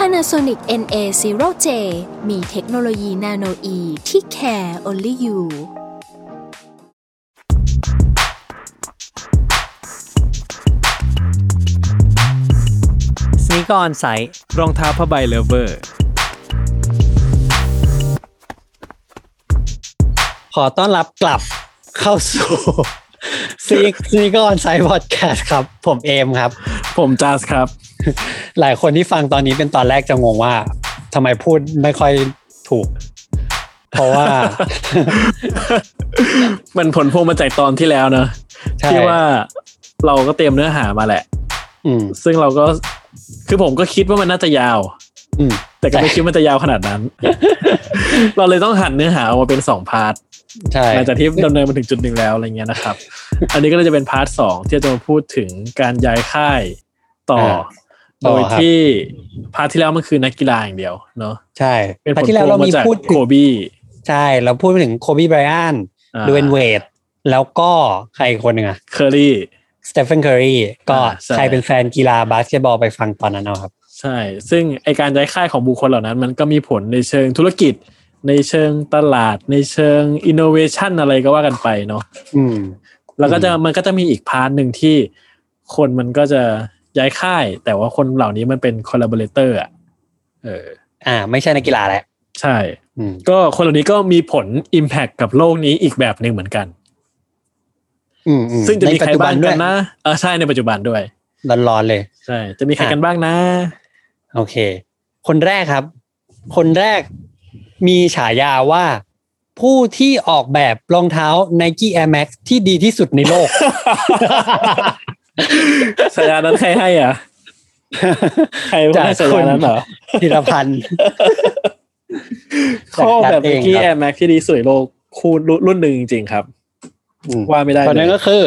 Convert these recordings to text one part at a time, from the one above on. Panasonic NA0J มีเทคโนโลยี Nano E ที่ Care Only You สนิกเกอร์ออนไซต์รองเท้าผ้าใบเลเวอร์ขอต้อนรับกลับเข้าสู่สนิกเกอร์ออนไซต์พอดแคสต์ครับผมเอมครับผมจัสครับหลายคนที่ฟังตอนนี้เป็นตอนแรกจะงงว่าทำไมพูดไม่ค่อยถูกเพราะว่า มันผลพวงมาจากตอนที่แล้วเนอะที่ว่าเราก็เตรียมเนื้อหามาแหละซึ่งเราก็คือผมก็คิดว่ามันน่าจะยาวแต่ก็ไม่คิดว่ามันจะยาวขนาดนั้น เราเลยต้องหั่นเนื้อหาออกมาเป็น2พาร์ทหลังจากที่ดำเนินมาถึงจุดหนึ่งแล้วอะไรเงี้ยนะครับ อันนี้ก็เลยจะเป็นพาร์ท2ที่จะมาพูดถึงการย้ายค่ายต่อโดยที่พาร์ทที่แล้วมันคือนักกีฬาอย่างเดียวเนาะใช่เป็นพาร์ทที่แล้วเรามีพูดถึงโคบี้ใช่เราพูดถึงโคบี้ไบรอันดูเวนเวดแล้วก็ใครคนหนึ่งอะเคอร์รี่สเตฟานเคอร์รี่ก็ใครเป็นแฟนกีฬาบาสเกตบอลไปฟังตอนนั้นเอาครับใช่ซึ่งไอการย้ายค่ายของบุคคลเหล่านั้นมันก็มีผลในเชิงธุรกิจในเชิงตลาดในเชิงอินโนเวชันอะไรก็ว่ากันไปเนาะแล้วก็จะมันก็จะมีอีกพาร์ทนึงที่คนมันก็จะย้ายค่ายแต่ว่าคนเหล่านี้มันเป็นคอลลาบอเรเตอร์ไม่ใช่นักกีฬาแหละใช่ก็คนเหล่านี้ก็มีผล impact กับโลกนี้อีกแบบนึงเหมือนกันซึ่งจะมีใครบ้างกันนะใช่ในปัจจุบันด้วยร้อนๆเลยใช่จะมีใครกันบ้างนะโอเคคนแรกครับคนแรกมีฉายาว่าผู้ที่ออกแบบรองเท้า Nike Air Max ที่ดีที่สุดในโลก ฉายานั้นใครให้อ่ะใครว่าฉายานั้นเหรอธีรพันธ์ข้อแบบเมื่อกี้ Air Max ที่ดีสวยโลกคู่รุ่นหนึ่งจริงๆครับว่าไม่ได้ตอนนั้นก็คือ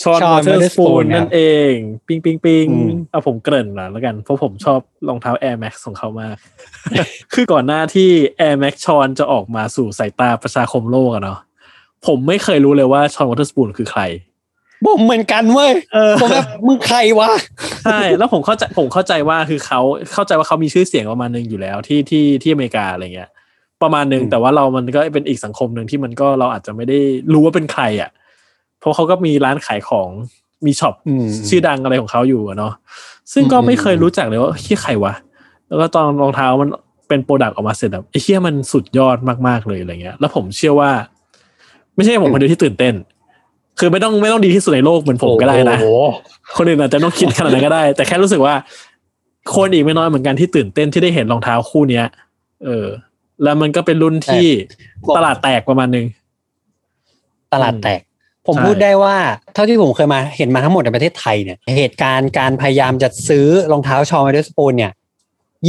ชอนวอเตอร์สปูนนั่นเองปิ๊งเอาผมเกริ่นหน่อยแล้วกันเพราะผมชอบรองเท้า Air Max ของเขามากคือก่อนหน้าที่ Air Max ชอนจะออกมาสู่สายตาประชาคมโลกอะเนาะผมไม่เคยรู้เลยว่าชอนวอเตอร์สปูนคือใครผมเหมือนกันเว้ยผมแบบมึงใครวะใช่แล้วผมเข้าใจว่าคือเขาเข้าใจว่าเขามีชื่อเสียงประมาณนึงอยู่แล้วที่อเมริกาอะไรเงี้ยประมาณนึงแต่ว่าเรามันก็เป็นอีกสังคมนึงที่มันก็เราอาจจะไม่ได้รู้ว่าเป็นใครอ่ะเพราะเขาก็มีร้านขายของมีช็อปชื่อดังอะไรของเขาอยู่เนาะซึ่งก็ไม่เคยรู้จักเลยว่าเฮียใครวะแล้วก็ตอนรองเท้ามันเป็นโปรดักต์ออกมาเสร็จแบบไอ้เฮียมันสุดยอดมากๆเลยอะไรเงี้ยแล้วผมเชื่อว่าไม่ใช่ผมคนเดียวที่ตื่นเต้นคือไม่ต้องดีที่สุดในโลกเหมือนผมก็ได้นะคนอื่นอาจจะต้องคิดขนาดนั้นก็ได้แต่แค่รู้สึกว่าคนอีกไม่น้อยเหมือนกันที่ตื่นเต้นที่ได้เห็นรองเท้าคู่นี้แล้วมันก็เป็นรุ่นที่ตลาดแตกประมาณนึงตลาดแตกผมพูดได้ว่าเท่าที่ผมเคยมาเห็นมาทั้งหมดในประเทศไทยเนี่ยเหตุการณ์การพยายามจะซื้อรองเท้าชอว์มาด้วยสปูนเนี่ย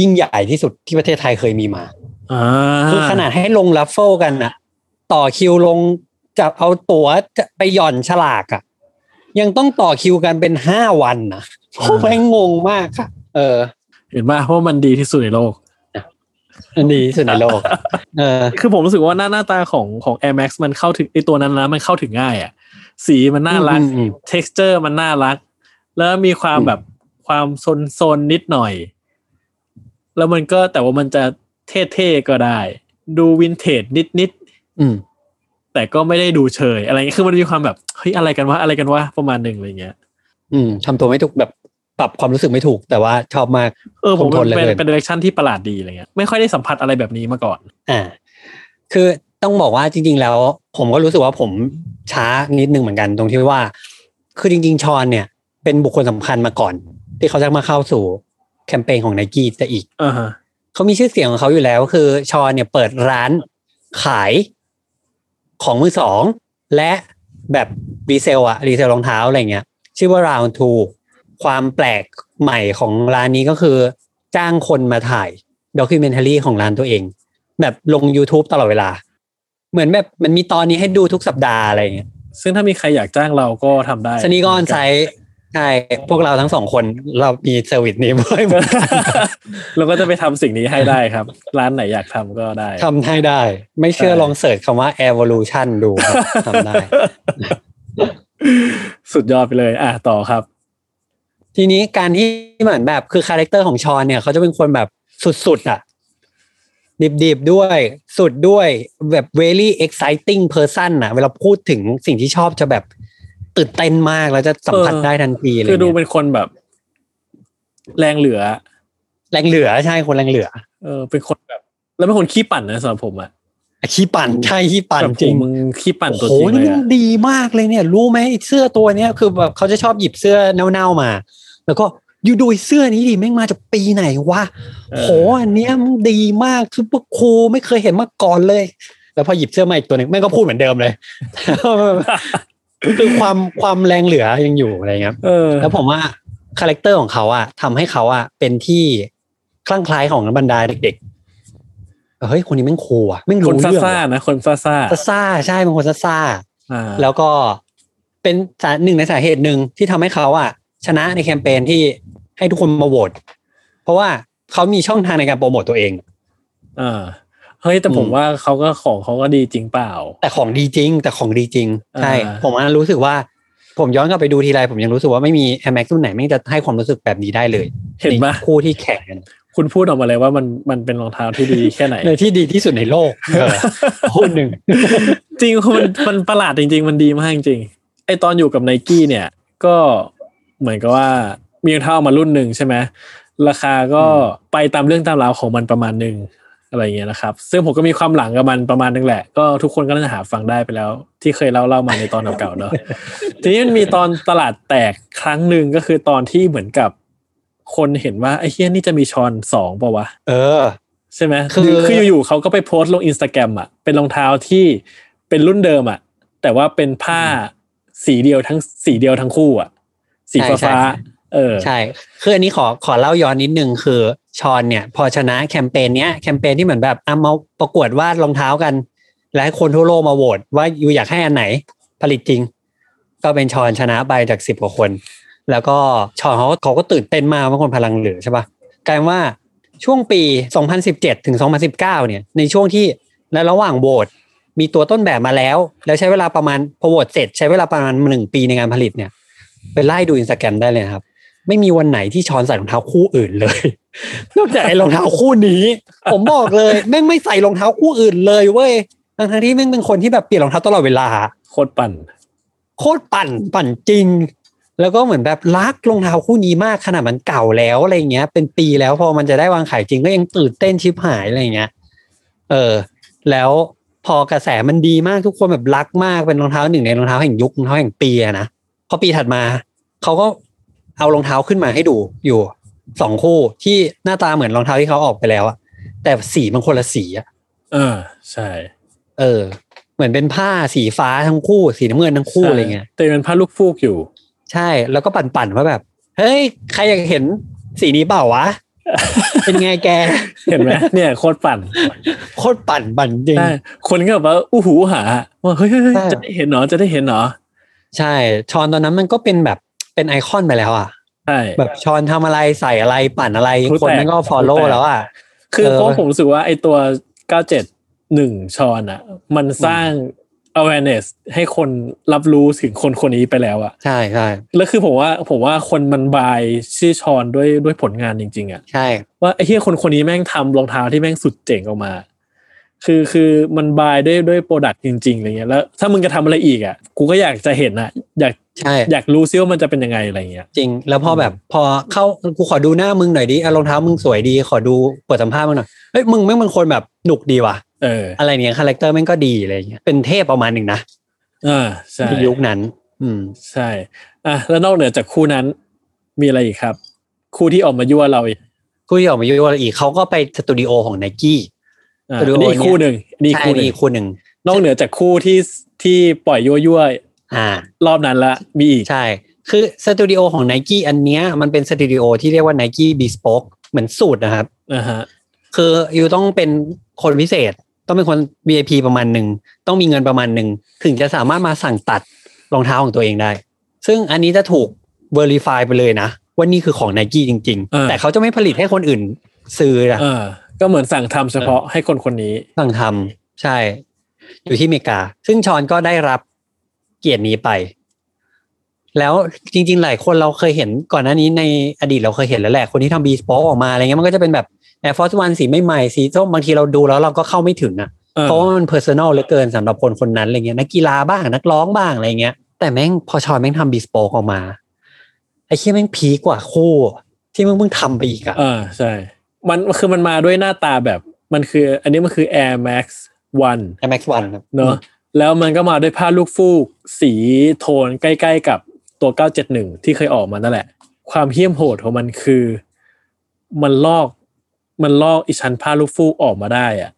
ยิ่งใหญ่ที่สุดที่ประเทศไทยเคยมีมาคือขนาดให้ลงรัฟเฟิลกันนะต่อคิวลงจับเอาตั๋วจะไปหย่อนฉลากอ่ะยังต้องต่อคิวกันเป็น5วันนะผมแม่งงงมากค่ะเห็นป่ะเพราะมันดีที่สุดในโลกอันดีที่สุดในโลกคือผมรู้สึกว่าหน้าตาของ Air Max มันเข้าถึงไอตัวนั้นนะมันเข้าถึงง่ายอ่ะสีมันน่ารัก texture มันน่ารักแล้วมีความแบบความซนๆนิดหน่อยแล้วมันก็แต่ว่ามันจะเท่ๆก็ได้ดูวินเทจนิดๆแต่ก็ไม่ได้ดูเฉยอะไรเงี้ยคือมันมีความแบบเฮ้ยอะไรกันวะประมาณนึงอะไรเงี้ยทำตัวไม่ถูกแบบปรับความรู้สึกไม่ถูกแต่ว่าชอบมากผมเป็นดิเรกชันที่ประหลาดดีอะไรเงี้ยไม่ค่อยได้สัมผัสอะไรแบบนี้มาก่อนคือต้องบอกว่าจริงๆแล้วผมก็รู้สึกว่าผมช้านิดนึงเหมือนกันตรงที่ว่าคือจริงๆชอนเนี่ยเป็นบุคคลสำคัญมาก่อนที่เขาจะมาเข้าสู่แคมเปญของ Nike ซะอีกเขามีชื่อเสียงของเขาอยู่แล้วคือชอนเนี่ยเปิดร้านขายของมือสองและแบบรีเซลรองเท้าอะไรเงี้ยชื่อว่า Round 2ความแปลกใหม่ของร้านนี้ก็คือจ้างคนมาถ่าย ด็อกิวเมนทารี่ของร้านตัวเองแบบลง YouTube ตลอดเวลาเหมือนแบบมันมีตอนนี้ให้ดูทุกสัปดาห์อะไรอย่างเงี้ยซึ่งถ้ามีใครอยากจ้างเราก็ทำได้สนีกอนไซส์ใช่พวกเราทั้งสองคนเรามีเซอร์วิสนี้บ่อยๆเราก็จะไปทำสิ่งนี้ให้ได้ครับร้านไหนอยากทำก็ได้ทำให้ได้ไม่เชื่อลองเสิร์ชคำว่า evolution ดูทำได้สุดยอดไปเลยอ่ะต่อครับทีนี้การที่เหมือนแบบคือคาแรคเตอร์ของชอนเนี่ยเขาจะเป็นคนแบบสุดๆอ่ะดิบๆด้วยสุดด้วยแบบ very exciting person อ่ะเวลาพูดถึงสิ่งที่ชอบจะแบบตื่นเต้นมากแล้วจะสัมผัสได้ทันทีเลยคือดูเป็นคนแบบแรงเหลือใช่คนแรงเหลือเป็นคนแบบแล้วเป็นคนขี้ปั่นนะสำหรับผมอ่ะขี้ปั่นใช่ขี้ปั่นจริงมึงขี้ปั่นตัวจริงเลยโอ้นี่มันดีมากเลยเนี่ยรู้ไหมเสื้อตัวเนี้ยคือแบบเขาจะชอบหยิบเสื้อเน่าๆมาแล้วก็อยู่ดูเสื้อนี้ดิแม่งมาจากปีไหนวะโหอันเนี้ยมันดีมากซุปเปอร์คูลไม่เคยเห็นมาก่อนเลยแล้วพอหยิบเสื้อมาอีกตัวนึงแม่งก็พูดเหมือนเดิมเลยคือความแรงเหลือยังอยู่อะไรเงี้ยแล้วผมว่าคาแรคเตอร์ของเขาอ่ะทำให้เขาอ่ะเป็นที่คลั่งไคล้ของบรรดาเด็กๆเฮ้ยคนนี้แม่งคูลอ่ะแม่งรู้เรื่องคนซ่าๆนะคนซ่าๆใช่เป็นคนซ่าๆแล้วก็เป็นหนึ่งในสาเหตุหนึ่งที่ทำให้เขาอ่ะชนะในแคมเปญที่ให้ทุกคนมาโหวตเพราะว่าเขามีช่องทางในการโปรโมทตัวเองเฮ้ยแต่ผมว่าเขาก็ของเขาก็ดีจริงเปล่าแต่ของดีจริงใช่ผมรู้สึกว่าผมย้อนกลับไปดูทีไรผมยังรู้สึกว่าไม่มี Air Max รุ่นไหนไม่จะให้ความรู้สึกแบบนี้ได้เลยเห็นไหมคู่ที่แข่งกันคุณพูดออกมาเลยว่ามันเป็นรองเท้าที่ดีแค่ไหนในที่ดีที่สุดในโลกคู่หนึ่งจริงมันประหลาดจริงๆมันดีมากจริงไอตอนอยู่กับ Nike เนี่ยก็เหมือนกับว่ามีรองเท้ามารุ่นหนึ่งใช่ไหมราคาก็ไปตามเรื่องตามราวของมันประมาณนึงอะไรเงี้ยนะครับซึ่งผมก็มีความหลังกับมันประมาณนึงแหละก็ทุกคนก็น่าจะหาฟังได้ไปแล้วที่เคยเล่ามาในตอนเก่าๆเนาะทีนี้มันมีตอนตลาดแตกครั้งนึงก็คือตอนที่เหมือนกับคนเห็นว่าไอ้เหี้ยนี่จะมีชอน2ป่ะวะใช่มั้ยคืออยู่ๆเขาก็ไปโพสต์ลง Instagram อ่ะเป็นรองเท้าที่เป็นรุ่นเดิมอ่ะแต่ว่าเป็นผ้าสีเดียวทั้งคู่อ่ะสีฟ้าใช่คืออันนี้ขอเล่าย้อนนิดนึงคือชอนเนี่ยพอชนะแคมเปญเนี้ยแคมเปญที่เหมือนแบบเอามาประกวดวาดรองเท้ากันแล้วให้คนทั่วโลกมาโหวตว่าอยู่อยากให้อันไหนผลิตจริงก็เป็นชอนชนะไปจาก10กว่าคนแล้วก็ชอนเขาก็ตื่นเต้นมากบางคนพลังเหลือใช่ป่ะกลายว่าช่วงปี2017ถึง2019เนี่ยในช่วงที่ในระหว่างโหวตมีตัวต้นแบบมาแล้วใช้เวลาประมาณพอโหวตเสร็จใช้เวลาประมาณ1ปีในการผลิตเนี่ยไปไล่ดู Instagram ได้เลยครับไม่มีวันไหนที่ชอนใส่รองเท้าคู่อื่นเลยนอกจากไอ้รองเท้าคู่นี้ผมบอกเลยแม่งไม่ใส่รองเท้าคู่อื่นเลยเว้ยทั้งที่แม่งเป็นคนที่แบบเปลี่ยนรองเท้าตลอดเวลาโคตรปั่นจริงแล้วก็เหมือนแบบรักรองเท้าคู่นี้มากขนาดมันเก่าแล้วอะไรเงี้ยเป็นปีแล้วพอมันจะได้วางขายจริงก็ยังตื่นเต้นชิบหายอะไรเงี้ยแล้วพอกระแสมันดีมากทุกคนแบบรักมากเป็นรองเท้าหนึ่งในรองเท้าแห่งยุครองเท้าแห่งปีนะพอปีถัดมาเขาก็เอารองเท้าขึ้นมาให้ดูอยู่2คู่ที่หน้าตาเหมือนรองเท้าที่เขาออกไปแล้วอะแต่สีมันคนละสีอะใช่เหมือนเป็นผ้าสีฟ้าทั้งคู่สีน้ำเงินทั้งคู่อะไรเงี้ยแต่เป็นผ้าลูกฟูกอยู่ใช่แล้วก็ปั่นๆว่าแบบเฮ้ยใครอยากเห็นสีนี้เปล่าวะ เป็นไงแก เห็นไหมเนี่ยโคตรปั่นจริงคนก็แบบว่าอู้หูหาว่าเฮ้ยจะได้เห็นเหรอใช่ชอนตอนนั้นมันก็เป็นแบบเป็นไอคอนไปแล้วอ่ะใช่แบบชอนทำอะไรใส่อะไรปั่นอะไรคนนั้นก็ follow แล้วอ่ะคือเพราะผมรู้สึกว่าไอตัว971ชอนอ่ะมันสร้าง awareness ให้คนรับรู้ถึงคนนี้ไปแล้วอ่ะใช่ๆแล้วคือผมว่าคนมันบายชื่อชอนด้วยผลงานจริงๆอ่ะใช่ว่าไอ้เหี้ยคนนี้แม่งทำรองเท้าที่แม่งสุดเจ๋งออกมาคือมันบายด้วยโปรดักต์จริงๆอะไรเงี้ยแล้วถ้ามึงจะทำอะไรอีกอ่ะกูก็อยากจะเห็นอ่ะอยากรู้ซิว่ามันจะเป็นยังไงอะไรเงี้ยจริงแล้วพอแบบพอเข้ากูขอดูหน้ามึงหน่อยดิรองเท้ามึงสวยดีขอดูเปิดสัมภาษณ์มึงหน่อยเฮ้ยมึงแม่งเป็นคนแบบหนุกดีว่ะอะไรเงี้ยคาแรคเตอร์แม่งก็ดีอะไรเงี้ยเป็นเทพประมาณนึงนะใช่ยุคนั้นใช่อ่ะแล้วนอกเหนือจากคู่นั้นมีอะไรอีกครับคู่ที่ออกมายั่วเราอีกเขาก็ไปสตูดิโอของ Nikeนี่คู่หนึ่งนี่คู่หนึ่งนอกเหนือจากคู่ที่ปล่อยยั่วรอบนั้นละมีอีกใช่คือสตูดิโอของ Nike อันเนี้ยมันเป็นสตูดิโอที่เรียกว่า Nike Bespoke เหมือนสูตรนะครับ คืออยู่ต้องเป็นคนพิเศษต้องเป็นคน VIP ประมาณหนึ่งต้องมีเงินประมาณหนึ่งถึงจะสามารถมาสั่งตัดรองเท้าของตัวเองได้ซึ่งอันนี้จะถูก verify ไปเลยนะว่านี่คือของ Nike จริงๆแต่เขาจะไม่ผลิตให้คนอื่นซื้อนะก็เหมือนสั่งทำเฉพาะให้คนคนนี้สั่งทำใช่อยู่ที่อเมริกาซึ่งชอนก็ได้รับเกียรตินี้ไปแล้วจริงๆหลายคนเราเคยเห็นก่อนหน้านี้ในอดีตเราเคยเห็นแล้วแหละคนที่ทำบีสปอร์ตออกมาอะไรเงี้ยมันก็จะเป็นแบบ Air Force One สีใหม่ๆสีส้มบางทีเราดูแล้วเราก็เข้าไม่ถึงอ่ะเพราะว่ามันเพอร์ซันอลเหลือเกินสำหรับคนคนนั้นอะไรเงี้ยนักกีฬาบ้างนักร้องบ้างอะไรเงี้ยแต่แม่งพอชอนแม่งทำบีสปอร์ตออกมาไอ้เหี้ยแม่งพีกว่าคู่ที่มึงทำไปอีกอ่ะใช่มันคือมันมาด้วยหน้าตาแบบมันคืออันนี้มันคือ Air Max 1 Air Max 1ครับเนาะแล้วมันก็มาด้วยผ้าลูกฟูกสีโทนใกล้ๆกับตัว971ที่เคยออกมานั่นแหละความเหี้ยมโหดของมันคือมันลอกอีชั้นผ้าลูกฟูกออกมาได้อ่ะ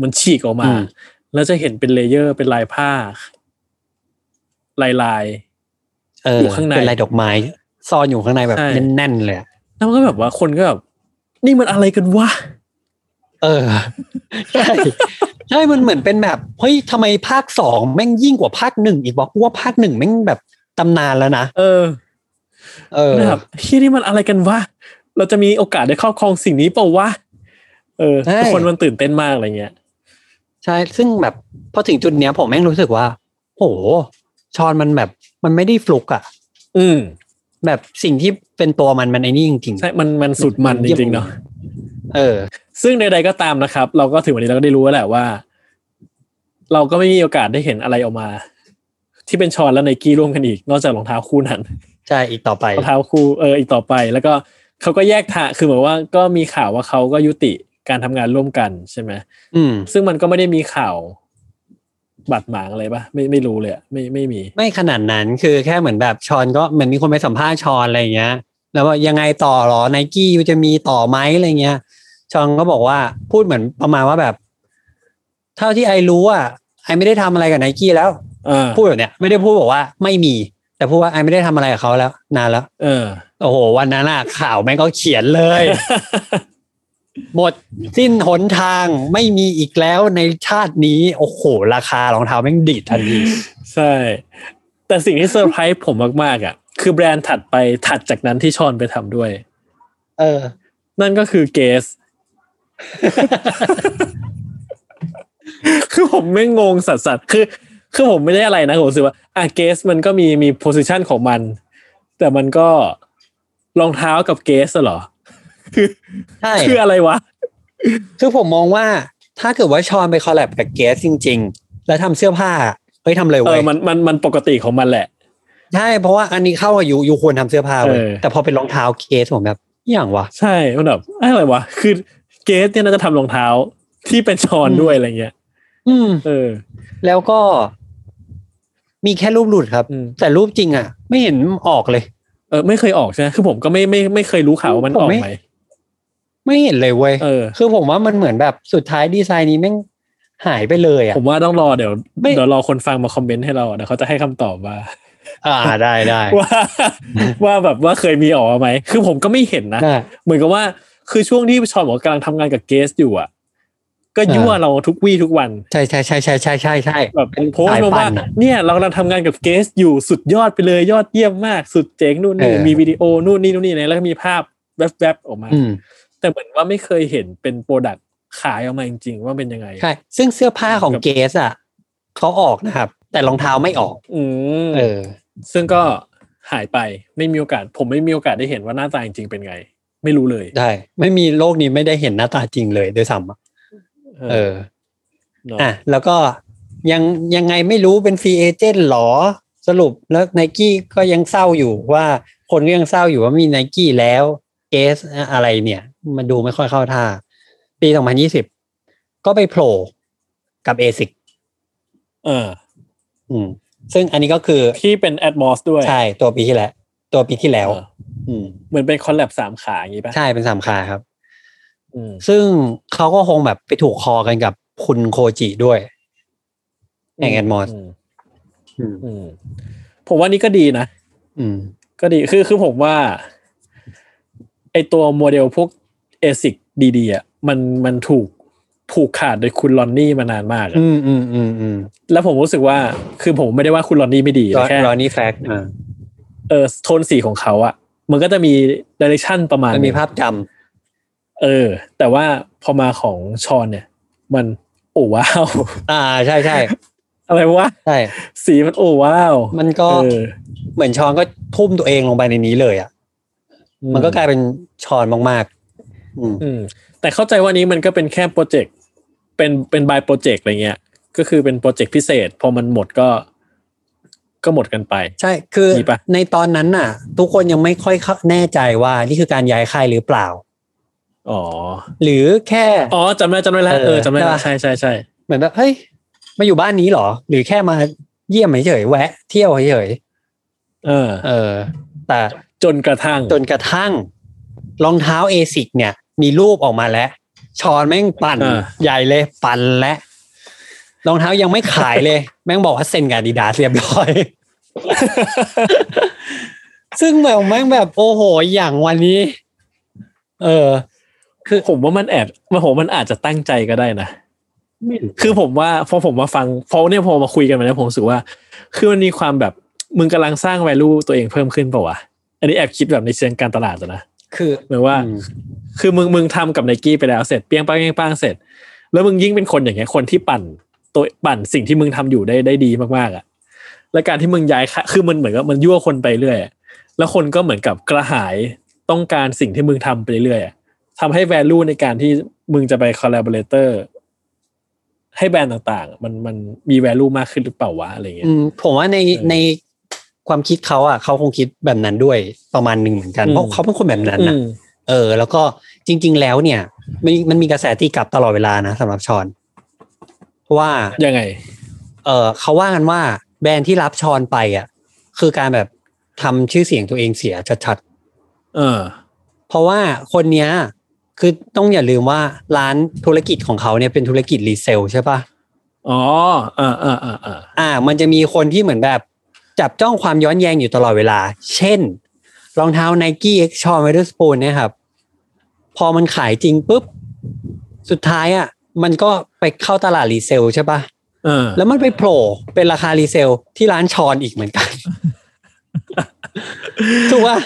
มันฉีกออกมาแล้วจะเห็นเป็นเลเยอร์เป็นลายผ้าลายๆอยู่ข้างในเป็นลายดอกไม้ซ่อนอยู่ข้างในแบบแน่นๆเลยแล้วมันก็แบบว่าคนก็แบบนี่มันอะไรกันวะใช่ใช่มันเหมือนเป็นแบบเฮ้ยทำไมภาค2แม่งยิ่งกว่าภาค1อีกวะกูว่าภาค1แม่งแบบตำนานแล้วนะแบบเฮ้ยนี่มันอะไรกันวะเราจะมีโอกาสได้ครอบครองสิ่งนี้เปล่าวะทุกคนมันตื่นเต้นมากอะไรเงี้ยใช่ซึ่งแบบพอถึงจุดเนี้ยผมแม่งรู้สึกว่าโหชอนมันแบบมันไม่ได้ฟลุกอ่ะแบบสิ่งที่เป็นตัวมันไอ้นี่จริงๆใช่มันสุดมันจริงๆเนาะซึ่งใดๆก็ตามนะครับเราก็ถึงวันนี้เราก็ได้รู้แล้วแหละว่าเราก็ไม่มีโอกาสได้เห็นอะไรออกมาที่เป็นชอนและไนกี้ร่วมกันอีกนอกจากรองเท้าคู่นั้นใช่อีกต่อไปรองเท้าคู่อีกต่อไปแล้วก็เขาก็แยกทางคือเหมือนว่าก็มีข่าวว่าเขาก็ยุติการทำงานร่วมกันใช่ไหมซึ่งมันก็ไม่ได้มีข่าวบาดหมางอะไรปะไม่รู้เลยไม่มีไม่ขนาดนั้นคือแค่เหมือนแบบชอนก็เหมือนมีคนไปสัมภาษณ์ชอนอะไรอย่างเงี้ยแล้วว่ายังไงต่อหรอไนกี้จะมีต่อไหมอะไรเงี้ยชอนก็บอกว่าพูดเหมือนประมาณว่าแบบเท่าที่ไอรู้อ่ะไอไม่ได้ทำอะไรกับไนกี้แล้วพูดแบบเนี้ยไม่ได้พูดบอกว่าไม่มีแต่พูดว่าไอไม่ได้ทำอะไรกับเขาแล้วนานแล้วโอ้โหวันนั้นอ่ะข่าวแม่งก็เขียนเลย หมดสิ้นหนทางไม่มีอีกแล้วในชาตินี้โอ้โหราคารองเท้าแม่งดีดทันทีใช่แต่สิ่งที่เซอร์ไพรส์ผมมากๆอ่ะคือแบรนด์ถัดจากนั้นที่ชอนไปทำด้วยนั่นก็คือเกส คือผมไม่งงสัสคือผมไม่ได้อะไรนะผมรู้สึกว่าเกสมันก็มีโพสิชันของมันแต่มันก็รองเท้ากับเกสเหรอใช่คืออะไรวะคือผมมองว่าถ้าเกิดว่าชอนไปคอลแลบกับเกสจริงๆแล้วทำเสื้อผ้าเฮ้ยทำเลยเว้ยมันปกติของมันแหละใช่เพราะว่าอันนี้เข้าอายุยูควรทำเสื้อผ้าเว้ยแต่พอเป็นรองเท้าเกสผมแบบอย่างวะใช่มันแบบอะไรวะคือเกสเนี่ยน่าจะทำรองเท้าที่เป็นชอนด้วยอะไรเงี้ยแล้วก็มีแค่รูปหลุดครับแต่รูปจริงอ่ะไม่เห็นออกเลยไม่เคยออกใช่ไหมคือผมก็ไม่เคยรู้ข่าวว่ามันออกไหมไม่เห็นเลยเว้ยคือผมว่ามันเหมือนแบบสุดท้ายดีไซน์นี้แม่งหายไปเลยอ่ะผมว่าต้องรอเดี๋ยวรอคนฟังมาคอมเมนต์ให้เราเดี๋ยวเขาจะให้คำตอบว่าได้ ว่าแบบว่าเคยมีออกไหมคือผมก็ไม่เห็นนะเหมือนกับว่าคือช่วงที่ชอนบอกกำลังทำงานกับเกสอยู่อ่ะก็ยั่วเราทุกวี่ทุกวันใช่ใช่ใช่ใช่ใช่ใช่ใช่แบบโพสต์มาว่าเนี่ยเรากำลังทำงานกับเกสอยู่สุดยอดไปเลยยอดเยี่ยมมากสุดเจ๋งนู่นนี่มีวิดีโอนู่นนี่นู่นนี่อะไรแล้วก็มีภาพแวบๆออกมาแต่เหมือนว่าไม่เคยเห็นเป็นโปรดักต์ขายออกมาจริงๆว่าเป็นยังไงใช่ซึ่งเสื้อผ้าของเกสอ่ะเขาออกนะครับแต่รองเท้าไม่ออกซึ่งก็หายไปไม่มีโอกาสผมไม่มีโอกาสได้เห็นว่าหน้าตาจริงๆเป็นไงไม่รู้เลยได้ไม่มีโลกนี้ไม่ได้เห็นหน้าตาจริงเลยโดยซ้ำno. แล้วก็ยังไงไม่รู้เป็นฟรีเอเจนต์หรอสรุปแล้ว Nike ก็ยังเศร้าอยู่ว่าคนก็ยังเศร้าอยู่ว่ามี Nike แล้วเกสอะไรเนี่ยมันดูไม่ค่อยเข้าท่าปี2020ก็ไปโผล่กับ ASICS ซึ่งอันนี้ก็คือที่เป็น Atmos ด้วยใช่ตัวปีที่แล้วเหมือนเป็นคอลแลบ3ขาอย่างงี้ป่ะใช่เป็น3ขาครับซึ่งเขาก็คงแบบไปถูกคอกันกับคุณโคจิด้วยแห่ง Atmos ผมว่านี่ก็ดีนะก็ดีคือผมว่าไอตัวโมเดลพวก ASICS ดีๆอ่ะ มันถูกผูกขาดโดยคุณลอนนี่มานานมากแล้วผมรู้สึกว่าคือผมไม่ได้ว่าคุณลอนนี่ไม่ดีแค่ลอนนี่แฟกโทนสีของเขาอะมันก็จะมีดิเรกชันประมาณมันมีภาพจำแต่ว่าพอมาของชอนเนี่ยมันโอ้ว้าวใช่ใช่อะไรวะใช่สีมันโอ้ว้าวมันก็เหมือนชอนก็ทุ่มตัวเองลงไปในนี้เลยอะมันก็กลายเป็นชอนมากๆแต่เข้าใจว่านี้มันก็เป็นแค่โปรเจกต์เป็นบายโปรเจกต์อะไรเงี้ยก็คือเป็นโปรเจกต์พิเศษพอมันหมดก็หมดกันไปใช่คือในตอนนั้นน่ะทุกคนยังไม่ค่อยแน่ใจว่านี่คือการย้ายค่ายหรือเปล่าอ๋อหรือแค่อ๋อจำได้แล้วจำได้แล้วใช่ใช่เหมือนแบบเฮ้ยมาอยู่บ้านนี้หรอหรือแค่มาเยี่ยมเฉยๆแวะเที่ยวเฉยๆแต่จนกระทั่งรองเท้า ASICS เนี่ยมีรูปออกมาแล้วชอนแม่งปั่นใหญ่เลยปั่นและรองเท้ายังไม่ขายเลยแม่งบอกว่าเซ็นกับ Adidas เรียบร้อย ซึ่งแบบแม่งแบบโอ้โหอย่างวันนี้คือผมว่ามันแอบมันอาจจะตั้งใจก็ได้นะคือผมว่าพอผมมาฟังพอเนี่ยพอมาคุยกันมาแล้วผมรู้สึกว่าคือมันมีความแบบมึงกำลังสร้าง value ตัวเองเพิ่มขึ้นเปล่าวะอันนี้แอบคิดแบบในเชิงการตลาดนะคือหมายว่าคือมึงทำกับ Nike ไปแล้วเสร็จเปี้ยงปังๆเสร็จแล้วมึงยิ่งเป็นคนอย่างเงี้ยคนที่ปั่นสิ่งที่มึงทำอยู่ได้ดีมากๆอ่ะและการที่มึงย้ายคือมันเหมือนกับมันยั่วคนไปเรื่อยแล้วคนก็เหมือนกับกระหายต้องการสิ่งที่มึงทำไปเรื่อยทำให้ value ในการที่มึงจะไป collaborator ให้แบรนด์ต่างๆมันมี value มากขึ้นหรือเปล่าวะอะไรเงี้ยผมว่าในความคิดเขาอ่ะเขาคงคิดแบบนั้นด้วยประมาณนึงเหมือนกันเพราะเขาเป็นคนแบบนั้นนะแล้วก็จริงๆแล้วเนี่ยมันมีกระแสตีกลับตลอดเวลานะสำหรับชอนว่ายังไงเขาว่ากันว่าแบรนด์ที่รับชอนไปอ่ะคือการแบบทำชื่อเสียงตัวเองเสียชัดๆเพราะว่าคนเนี้ยคือต้องอย่าลืมว่าร้านธุรกิจของเขาเนี่ยเป็นธุรกิจรีเซลใช่ป่ะอ๋อมันจะมีคนที่เหมือนแบบจับจ้องความย้อนแยงอยู่ตลอดเวลาเช่นรองเท้า Nike X ชอนไวเดอร์สปูนเนี่ยครับพอมันขายจริงปุ๊บสุดท้ายอ่ะมันก็ไปเข้าตลาดรีเซลใช่ป่ะแล้วมันไปโผล่เป็นราคารีเซลที่ร้านชอนอีกเหมือนกัน ถูกป่ะ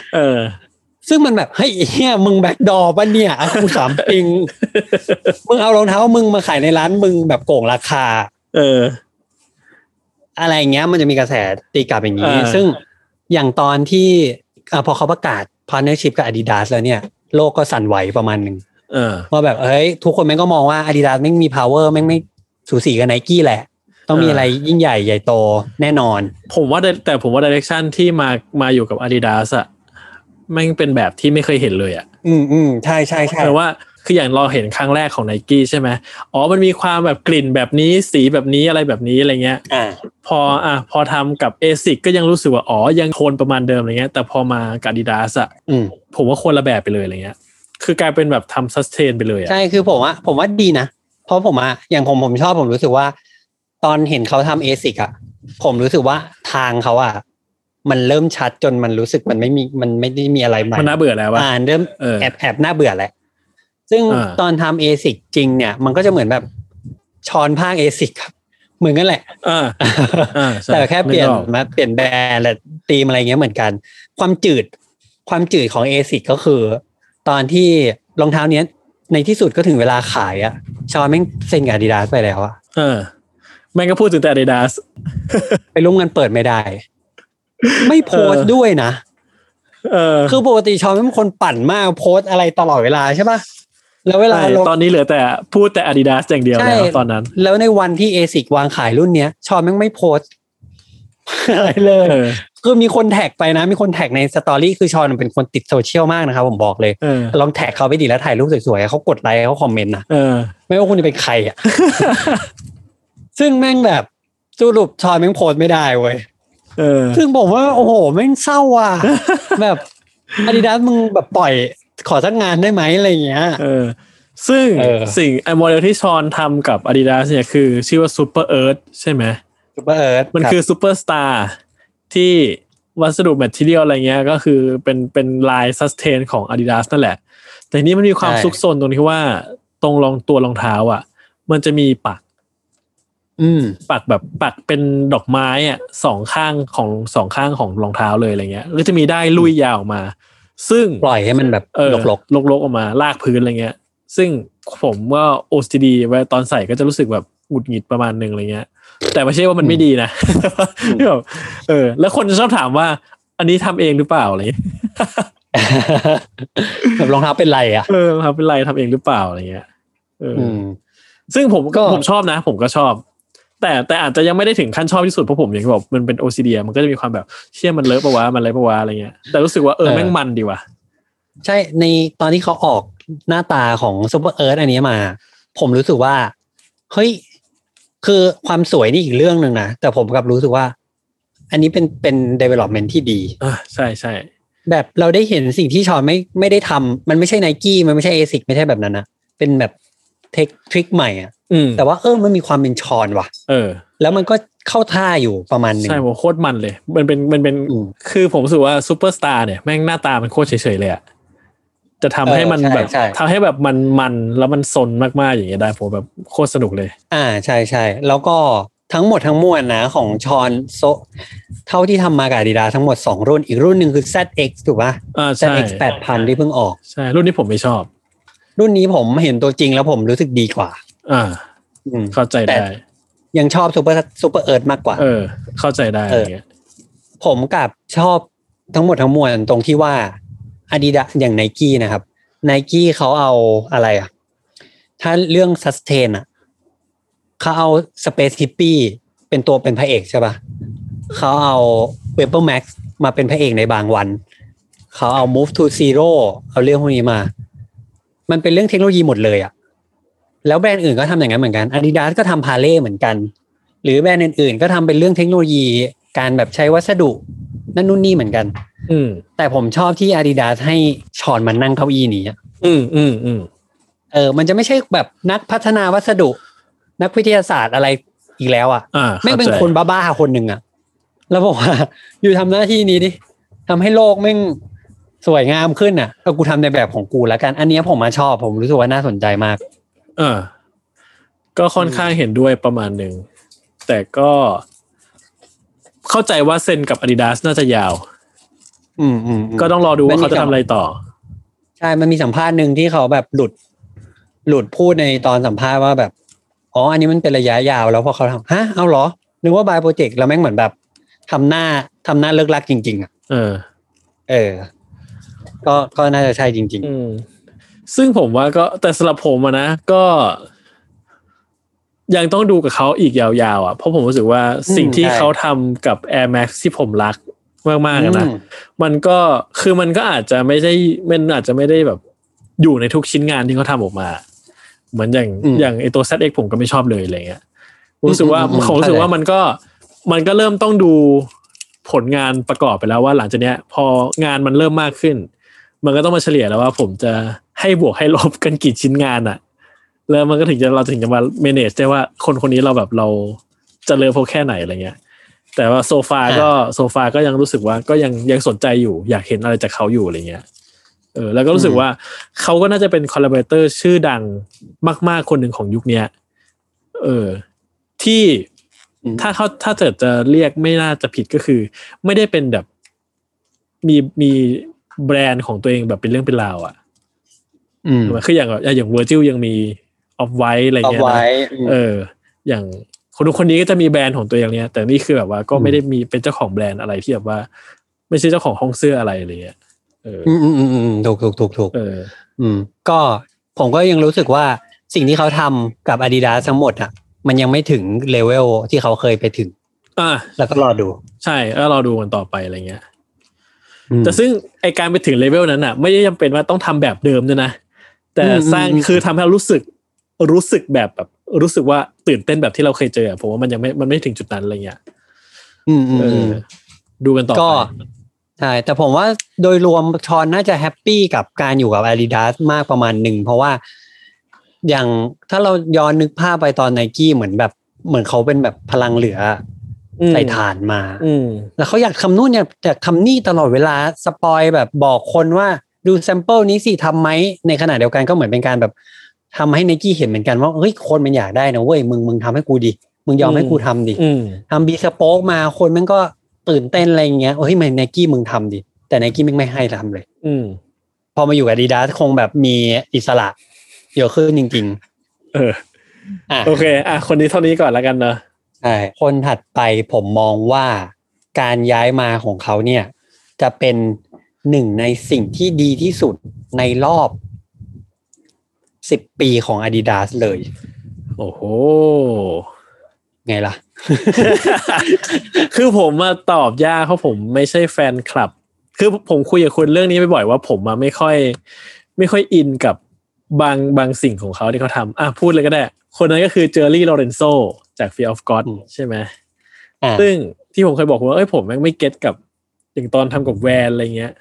ซึ่งมันแบบเฮ้ยเหี้ยมึงแบ็คดอร์ป่ะเนี่ยกูถามจริง มึงเอารองเท้ามึงมาขายในร้านมึงแบบโกงราคาอะไรอย่างเงี้ยมันจะมีกระแสตีกลับอย่างนี้ซึ่งอย่างตอนที่พอเขาประกาศ partnership กับ Adidas แล้วเนี่ยโลกก็สั่นไหวประมาณนึงว่าแบบเฮ้ยทุกคนแม่งก็มองว่า Adidas แม่งมี power แม่งไม่สูสีกับ Nike แหละต้องมีอะไรยิ่งใหญ่ใหญ่โตแน่นอนผมว่า direction ที่มาอยู่กับ Adidas อ่ะแม่งเป็นแบบที่ไม่เคยเห็นเลยอ่ะใช่ๆๆแต่ว่าคืออย่างเราเห็นครั้งแรกของ Nike ใช่มั้ยอ๋อมันมีความแบบกลิ่นแบบนี้สีแบบนี้อะไรแบบนี้อะไรเงี้ยพอทำกับ ASICS ก็ยังรู้สึกว่าอ๋อยังโทนประมาณเดิมอะไรเงี้ยแต่พอมากับ Adidas อ่ะผมว่าคนละแบบไปเลยอะไรเงี้ยคือกลายเป็นแบบทำซัสเทนไปเลยอ่ะใช่คือผมว่าดีนะเพราะผมอ่ะอย่างผมชอบผมรู้สึกว่าตอนเห็นเขาทำ ASICS อ่ะผมรู้สึกว่าทางเขาอ่ะมันเริ่มชัดจนมันรู้สึกมันไม่ได้มีอะไรใหม่มันน่าเบื่อแล้วว่ะเริ่มแอบน่าเบื่อแหละซึ่งตอนทำ ASICS จริงเนี่ยมันก็จะเหมือนแบบชอนภาค ASICS ครับเหมือนกันแหละแต่แค่เปลี่ยนแบรนด์และธีมอะไรเงี้ยเหมือนกันความจืดของ ASICS ก็คือตอนที่รองเท้าเนี้ยในที่สุดก็ถึงเวลาขายอ่ะชอนแม่งเซ็นกับ Adidas ไปแล้วอ่ะแม่งก็พูดถึงแต่ Adidas ไปร่วมงานเปิดไม่ได้ไม่โพสด้วยนะคือปกติชอนเป็นคนปั่นมากโพสอะไรตลอดเวลาใช่ป่ะแล้วเวลาตอนนี้เหลือแต่พูดแต่ Adidas อย่างเดียวแล้วตอนนั้นแล้วในวันที่ ASICS วางขายรุ่นเนี้ยชอนแม่งไม่โพสอะไรเลยคือมีคนแท็กไปนะมีคนแท็กในสตอรี่คือชอนเป็นคนติดโซเชียลมากนะครับผมบอกเลยลองแท็กเขาไปดีแล้วถ่ายรูปสวยๆเขากดไลค์เขาคอมเมนต์นะไม่ว่าคุณจะเป็นใครอ่ะ ซึ่งแม่งแบบสรุปชอนแม่งโพสไม่ได้เว้ยซึ่งผมว่าโอ้โหแม่งเศร้าว่ะ แบบ Adidas มึงแบบปล่อยขอสักงานได้ไหมอะไรอย่างเงี้ยซึ่งสิ่งไอ้โมเดลที่ชอนทำกับ Adidas เนี่ยคือชื่อว่า Super Earth ใช่ไหม Super Earth มันคือ Super Star ที่วัสดุแมททีเรียลอะไรเงี้ยก็คือเป็นลายซัสเทนของ Adidas นั่นแหละแต่นี้มันมีความซุกซนตรงที่ว่า ตรงรองตัวรองเท้าอ่ะมันจะมีปักปักแบบปักเป็นดอกไม้อ่ะสองข้างของรองเท้าเลยอะไรเงี้ยก็จะมีได้ลุยยาวออกมาซึ่งปล่อยให้มันแบบลกๆออกมาลากพื้นอะไรเงี้ยซึ่งผมว่า OCD เวลาตอนใส่ก็จะรู้สึกแบบหงุดหงิดประมาณนึงอะไรเงี้ยแต่ไม่ใช่ว่ามันไม่ดีนะแล้วคนจะชอบถามว่าอันนี้ทำเองหรือเปล่าอะไรเงี้ยแบบรองเท้าเป็นไรอ่ะรองเท้าเป็นไรทำเองหรือเปล่าอะไรเงี้ยซึ่งผมชอบนะผมก็ชอบแต่อาจจะยังไม่ได้ถึงขั้นชอบที่สุดเพราะผมอย่างที่บอกมันเป็น OCD มันก็จะมีความแบบเชี่ยมันเลอะปะวะมันอะไรปะวะอะไรเงี้ยแต่รู้สึกว่าแม่งมันดีว่ะใช่ในตอนที่เขาออกหน้าตาของซุปเปอร์เอิร์ธอันนี้มาผมรู้สึกว่าเฮ้ยคือความสวยนี่อีกเรื่องนึงนะแต่ผมกลับรู้สึกว่าอันนี้เป็น development ที่ดีใช่ๆแบบเราได้เห็นสิ่งที่ชอนไม่ได้ทำมันไม่ใช่ Nike มันไม่ใช่ ASICS ไม่ใช่แบบนั้นนะเป็นแบบเทคทริคใหม่อ่ะแต่ว่ามันมีความเป็นชอนว่ะแล้วมันก็เข้าท่าอยู่ประมาณนึงใช่โคตรมันเลยมันเป็นคือผมรู้สึกว่าซุปเปอร์สตาร์เนี่ยแม่งหน้าตามันโคตรเฉยๆเลยอ่ะจะทำให้มันแบบทำให้แบบมันแล้วมันซนมากๆอย่างเงี้ยได้ผมแบบโคตรสนุกเลยใช่ใช่แล้วก็ทั้งหมดทั้งมวลนะของชอนโซเท่าที่ทำมากับ Adidas ทั้งหมด2รุ่นอีกรุ่นหนึ่งคือ ZX ถูกป่ะ ZX 8000 ที่เพิ่งออกใช่รุ่นนี้ผมไม่ชอบรุ่นนี้ผมเห็นตัวจริงแล้วผมรู้สึกดีกว่าเข้าใจได้ยังชอบซุปเปอร์เอิร์ธมากกว่าเข้าใจได้อย่างเงี้ยผมกับชอบทั้งหมดทั้งมวลตรงที่ว่าAdidas อย่าง Nike นะครับ Nike เขาเอาอะไรอ่ะถ้าเรื่อง sustain อ่ะเขาเอา Space Hippie เป็นตัวเป็นพระเอกใช่ป่ะเขาเอา Vapor Max มาเป็นพระเอกในบางวันเขาเอา Move to Zero เอาเรื่องพวกนี้มามันเป็นเรื่องเทคโนโลยีหมดเลยอ่ะแล้วแบรนด์อื่นก็ทำอย่างนั้นเหมือนกัน Adidas ก็ทำ Parley เหมือนกันหรือแบรนด์อื่นๆก็ทำเป็นเรื่องเทคโนโลยีการแบบใช้วัสดุนั่นนู่นนี่เหมือนกันแต่ผมชอบที่ Adidas ให้ชอนมันนั่งเก้าอี้นี้มันจะไม่ใช่แบบนักพัฒนาวัสดุนักวิทยาศาสตร์อะไรอีกแล้วอ่ะไม่เป็นคนบ้าๆคนหนึ่งอ่ะแล้วบอกว่าอยู่ทำหน้าที่นี้ดิทำให้โลกแม่งสวยงามขึ้นอ่ะก็กูทำในแบบของกูแล้วกันอันนี้ผมมาชอบผมรู้สึกว่าน่าสนใจมากก็ค่อนข้างเห็นด้วยประมาณนึงแต่ก็เข้าใจว่าเซ็นกับ Adidas น่าจะยาวก็ต้องรอดูว่าเขาจะทำอะไรต่อใช่มันมีสัมภาษณ์นึงที่เขาแบบหลุดพูดในตอนสัมภาษณ์ว่าแบบอันนี้มันเป็นระยะยาวแล้วพอเขาทำเอาเหรอนึกว่าบายโปรเจกต์แล้วแม่งเหมือนแบบทำหน้าเลิกลักจริงๆอ่ะก็น่าจะใช่จริงๆซึ่งผมว่าก็แต่สำหรับผมนะก็ยังต้องดูกับเขาอีกยาวๆอ่ะเพราะผมรู้สึกว่าสิ่งที่เขาทำกับ Air Max ที่ผมรักมากๆนะมันก็คือมันก็อาจจะไม่ใช่มันอาจจะไม่ได้แบบอยู่ในทุกชิ้นงานที่เขาทำออกมาเหมือนอย่างไอตัว ZX ผมก็ไม่ชอบเลยอะไรเงี้ยผมรู้สึกว่ามันก็เริ่มต้องดูผลงานประกอบไปแล้วว่าหลังจากเนี้ยพองานมันเริ่มมากขึ้นมันก็ต้องมาเฉลี่ยแล้วว่าผมจะให้บวกให้ลบกันกี่ชิ้นงานอะแล้วมันก็เราถึงจะมา manage ได้ว่าคนนี้เราแบบเราจะเลิฟเขาแค่ไหนอะไรเงี้ยแต่ว่าโซฟาก็ยังรู้สึกว่าก็ยังสนใจอยู่อยากเห็นอะไรจากเขาอยู่อะไรเงี้ยแล้วก็รู้สึกว่าเขาก็น่าจะเป็นคอลลาบอเรเตอร์ชื่อดังมากๆคนหนึ่งของยุคนี้ที่ถ้าเกิดจะเรียกไม่น่าจะผิดก็คือไม่ได้เป็นแบบมีแบรนด์ของตัวเองแบบเป็นเรื่องเป็นราวอ่ะคืออย่าง Virgil ยังมี Off-White อะไรเงี้ยอย่างคนนี้ก็จะมีแบรนด์ของตัวเองเนี้ยแต่นี่คือแบบว่าก็ไม่ได้มีเป็นเจ้าของแบรนด์อะไรที่แบบว่าไม่ใช่เจ้าของห้องเสื้ออะไรอะไรเงี้ยถูกก็ผมก็ยังรู้สึกว่าสิ่งที่เขาทำกับ Adidas ทั้งหมดอ่ะมันยังไม่ถึงเลเวลที่เขาเคยไปถึงแล้วก็รอดูใช่แล้วรอดูกันต่อไปอะไรเงี้ยแต่ซึ่งไอการไปถึงเลเวลนั้นอ่ะไม่ได้จำเป็นว่าต้องทำแบบเดิมด้วยนะแต่สร้างคือทำให้เรารู้สึกแบบรู้สึกว่าตื่นเต้นแบบที่เราเคยเจอผมว่ามันยังไม่มันไม่ถึงจุดนั้นอะไรเงี้ยดูกันต่อไปใช่แต่ผมว่าโดยรวมชอนน่าจะแฮปปี้กับการอยู่กับ Adidas มากประมาณหนึ่งเพราะว่าอย่างถ้าเราย้อนนึกภาพไปตอน Nike เหมือนเขาเป็นแบบพลังเหลือใส่ฐานมาแล้วเขาอยากทำนู่นอยากทำนี่ตลอดเวลาสปอยแบบบอกคนว่าดูแซมเปิลนี้สิทำไหมในขณะเดียวกันก็เหมือนเป็นการแบบ ทำให้ Nike เห็นเหมือนกันว่าเฮ้ยคนมันอยากได้นะเว้ยมึงทำให้กูดิมึงยอมให้กูทำดิทำบีสโป๊กมาคนมันก็ตื่นเต้นอะไรอย่างเงี้ยเฮ้ยมัน Nike มึงทำดิแต่ Nike ไม่ให้ทำเลยพอมาอยู่ Adidas คงแบบมีอิสระเยอะขึ้นจริงๆโอเคอ่ะคนนี้เท่านี้ก่อนแล้วกันเนอะใช่คนถัดไปผมมองว่าการย้ายมาของเขาเนี่ยจะเป็นหนึ่งในสิ่งที่ดีที่สุดในรอบ10 ปีของ Adidas เลยโอ้โหไงล่ะ คือผมมาตอบยากเพราะผมไม่ใช่แฟนคลับคือผมคุยกับคุณเรื่องนี้บ่อยๆว่าผมมาไม่ค่อยอินกับบางสิ่งของเขาที่เขาทำอ่ะพูดเลยก็ได้คนนั้นก็คือเจอร์รี่ลอเรนโซจาก Fear of God ใช่ไหมซึ่งที่ผมเคยบอกว่าเอ้ยผมแม่งไม่เก็ตกับอย่างตอนทำกับแวนอะไรเงี้ย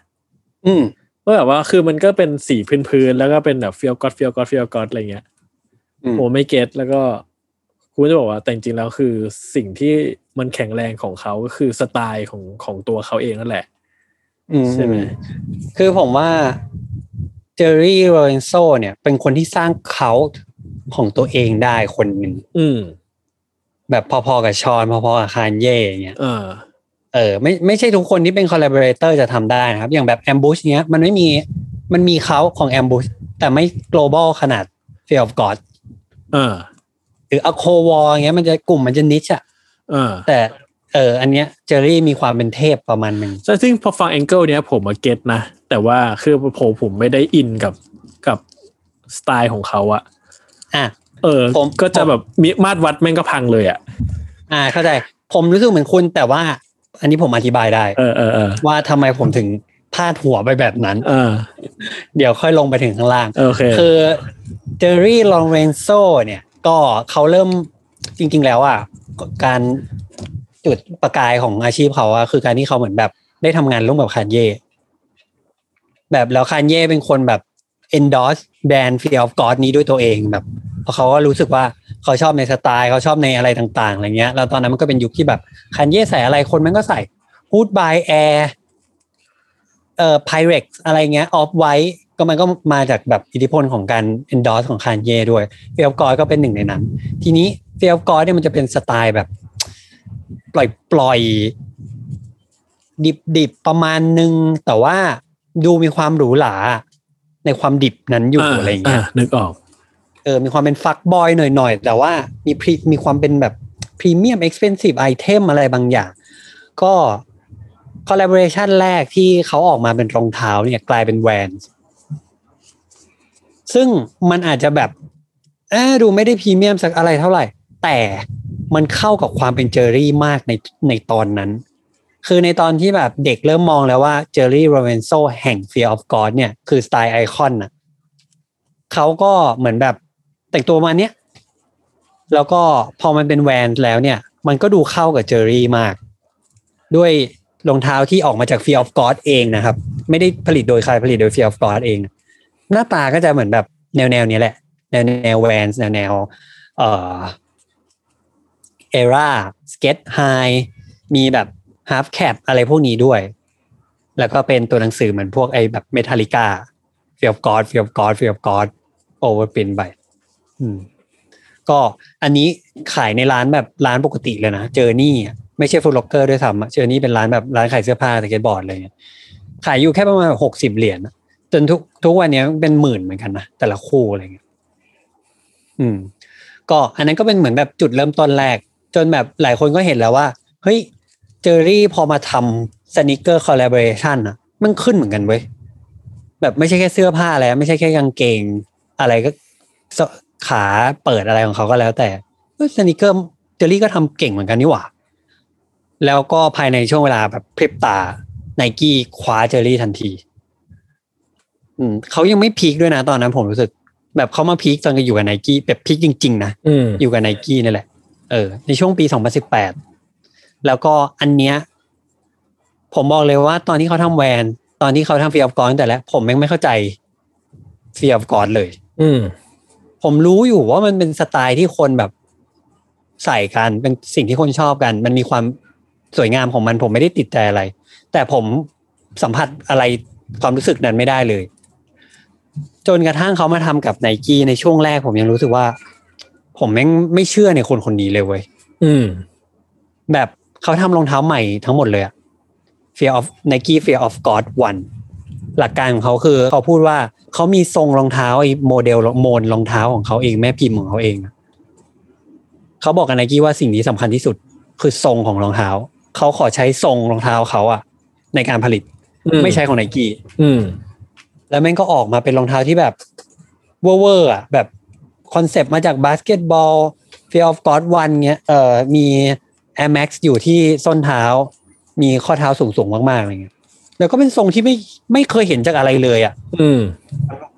ก็แบบว่าคือมันก็เป็นสีพื้นๆแล้วก็เป็นแบบ Fear of God Fear of God Fear of God อะไรเงี้ยผมไม่เก็ตแล้วก็คุณจะบอกว่าแต่จริงๆแล้วคือสิ่งที่มันแข็งแรงของเขาก็คือสไตล์ของตัวเขาเองนั่นแหละใช่ไหมคือผมว่าเจอร์รี่โรเอนโซเนี่ยเป็นคนที่สร้างเขาของตัวเองได้คนหนึ่งแบบพอๆกับชอนพอๆกับคานเย่อย่างเงี้ยไม่ใช่ทุกคนที่เป็นคอลลาบอเรเตอร์จะทำได้นะครับอย่างแบบแอมบูชเนี้ยมันไม่มีมันมีเขาของแอมบูชแต่ไม่ global ขนาด Fear of God หรือ Aquawar อย่างเงี้ยมันจะกลุ่มมันจะ niche อ่ะแต่อันเนี้ยเจอรี่มีความเป็นเทพประมาณนึงซึ่งพอฟัง angle เนี้ยผมมาเก็ตนะแต่ว่าคือผมไม่ได้อินกับสไตล์ของเขาอะผมก็จะแบบมีมาตรวัดแม่งก็พังเลยอะเข้าใจผมรู้สึกเหมือนคุณแต่ว่าอันนี้ผมอธิบายได้ว่าทำไมผมถึงพาดหัวไปแบบนั้นเดี๋ยวค่อยลงไปถึงข้างล่างคือเจอรี่ลอเรนโซเนี่ยก็เขาเริ่มจริงๆแล้วอ่ะการจุดประกายของอาชีพเขาอ่ะคือการที่เขาเหมือนแบบได้ทำงานร่วมกับคานเย่แบบแล้วคานเย่เป็นคนแบบ endorse แบรนด์ Fear of God นี้ด้วยตัวเองแบบเพราะเขาก็รู้สึกว่าเขาชอบในสไตล์เขาชอบในอะไรต่างๆอะไรเงี้ยแล้วตอนนั้นมันก็เป็นยุคที่แบบคานเย่ใส่อะไรคนมันก็ใส่ Hood by Air Pyrex อะไรเงี้ย Off-White ก็มันก็มาจากแบบอิทธิพลของการ endorse ของคานเย่ด้วย Fear of God ก็เป็นหนึ่งในนั้นทีนี้ Fear of God เนี่ยมันจะเป็นสไตล์แบบปล่อยดิบประมาณนึงแต่ว่าดูมีความหรูหราในความดิบนั้นอยู่ อะไรอย่างเงี้ยนึกออกมีความเป็นฟักบอยหน่อยๆแต่ว่ามีความเป็นแบบพรีเมียมเอ็กซ์เพนซีฟไอเทมอะไรบางอย่างก็คอลลาบอเรชั่นแรกที่เขาออกมาเป็นรองเท้าเนี่ยกลายเป็นแวนซึ่งมันอาจจะแบบดูไม่ได้พรีเมียมสักอะไรเท่าไหร่แต่มันเข้ากับความเป็นเจอรี่มากในตอนนั้นคือในตอนที่แบบเด็กเริ่มมองแล้วว่าเจอรี่โรเวนโซแห่ง Fear of God เนี่ยคือสไตล์ไอคอนน่ะเขาก็เหมือนแบบแต่งตัวมาเนี้ยแล้วก็พอมันเป็นแวนแล้วเนี่ยมันก็ดูเข้ากับเจอรี่มากด้วยรองเท้าที่ออกมาจาก Fear of God เองนะครับไม่ได้ผลิตโดยใครผลิตโดย Fear of God เองหน้าตาก็จะเหมือนแบบแนวนี้แหละแนวแวนแนวเอร่าสเก็ตไฮมีแบบฮาร์ฟแคปอะไรพวกนี้ด้วยแล้วก็เป็นตัวหนังสือเหมือนพวกไอ้แบบเมทัลลิก้า Fear of God Fear of God Fear of God โอเวอร์เป็นไปก็อันนี้ขายในร้านแบบร้านปกติเลยนะเจอร์นี่ไม่ใช่ฟู้ดล็อกเกอร์ด้วยซ้ำเจอร์นี่เป็นร้านแบบร้านขายเสื้อผ้าสเก็ตบอร์ดอะไรเงี้ยขายอยู่แค่ประมาณ$60จนทุกวันนี้เป็นหมื่นเหมือนกันนะแต่ละคู่อะไรเงี้ยก็อันนั้นก็เป็นเหมือนแบบจุดเริ่มต้นแรกจนแบบหลายคนก็เห็นแล้วว่าเฮ้ยเจอรี่พอมาทำสนิเกอร์คอลลาบอเรชั่นอ่ะมันขึ้นเหมือนกันเว้ยแบบไม่ใช่แค่เสื้อผ้าแล้วไม่ใช่แค่กางเกงอะไรก็ขาเปิดอะไรของเขาก็แล้วแต่สนิเกอร์เจอรี่ก็ทำเก่งเหมือนกันนี่หว่าแล้วก็ภายในช่วงเวลาแบบพริบตา Nike คว้าเจอรี่ทันทีเขายังไม่พีคด้วยนะตอนนั้นผมรู้สึกแบบเขามาพีคตอนก็อยู่กับ Nike แบบพีคจริงๆนะอยู่กับ Nike นี่แหละในช่วงปี2018แล้วก็อันเนี้ยผมบอกเลยว่าตอนที่เขาทำแวนตอนที่เขาทำ Fear of God แต่ละผมยังไม่เข้าใจ Fear of God เลยผมรู้อยู่ว่ามันเป็นสไตล์ที่คนแบบใส่กันเป็นสิ่งที่คนชอบกันมันมีความสวยงามของมันผมไม่ได้ติดใจอะไรแต่ผมสัมผัสอะไรความรู้สึกนั้นไม่ได้เลย จนกระทั่งเขามาทำกับ Nike ในช่วงแรกผมยังรู้สึกว่าผมแม่งไม่เชื่อในคนคนนี้เลยเว้ยแบบเขาทำรองเท้าใหม่ทั้งหมดเลยอะ Fear of Nike Fear of God 1 หลักการของเขาคือเขาพูดว่าเขามีทรงรองเท้าไอ้โมเดลโมนรองเท้าของเขาเองแม่พิมพ์ของเขาเองเขาบอกกับ Nike ว่าสิ่งนี้สำคัญที่สุดคือทรงของรองเท้าเขาขอใช้ทรงรองเท้าเขาอะในการผลิตไม่ใช้ของ Nike แล้วแม่งก็ออกมาเป็นรองเท้าที่แบบเว่อร์อ่ะแบบคอนเซปต์มาจากบาสเกตบอล Fear of God 1เงี้ยมี Air Max อยู่ที่ส้นเท้ามีข้อเท้าสูงๆมากๆอะไรเงี้ยแล้วก็เป็นทรงที่ไม่เคยเห็นจากอะไรเลยอ่ะ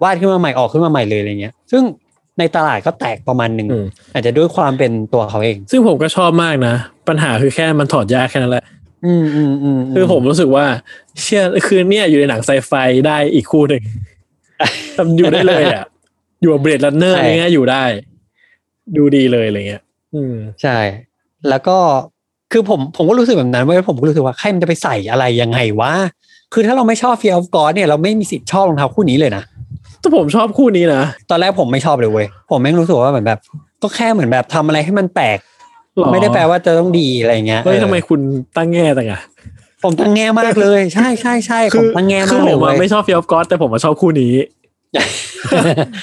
วาดขึ้นมาใหม่ออกขึ้นมาใหม่เลยอะไรเงี้ยซึ่งในตลาดก็แตกประมาณนึงอาจจะด้วยความเป็นตัวเขาเองซึ่งผมก็ชอบมากนะปัญหาคือแค่มันถอดยากแค่นั้นแหละคือผมรู้สึกว่าเชื่อคือเนี่ยอยู่ในหนังไซไฟได้อีกคู่หนึ่งทำอยู่ได้เลยอ่ะอยู่เบรดรันเนอร์อะไรเงี้ยอยู่ได้ดูดีเลยอะไรเงี้ยใช่แล้วก็คือผมก็รู้สึกแบบนั้นว่าผมก็รู้สึกว่าใครมันจะไปใส่อะไรยังไงวะคือถ้าเราไม่ชอบ Fear of God เนี่ยเราไม่มีสิทธิ์ชอบรองเท้าคู่นี้เลยนะแต่ผมชอบคู่นี้นะตอนแรกผมไม่ชอบเลยเว้ยผมแม่งรู้สึกว่าเหมือนแบบก็แค่เหมือนแบบทำอะไรให้มันแปลกไม่ได้แปลว่าจะต้องดีอะไรเงี้ยเฮ้ยทำไมคุณตั้งแง่จังอ่ะผมตั้งแง่มากเลยใช่ๆๆผมตั้งแง่มากเลยผมไม่ชอบ Fear of God แต่ผมชอบคู่นี้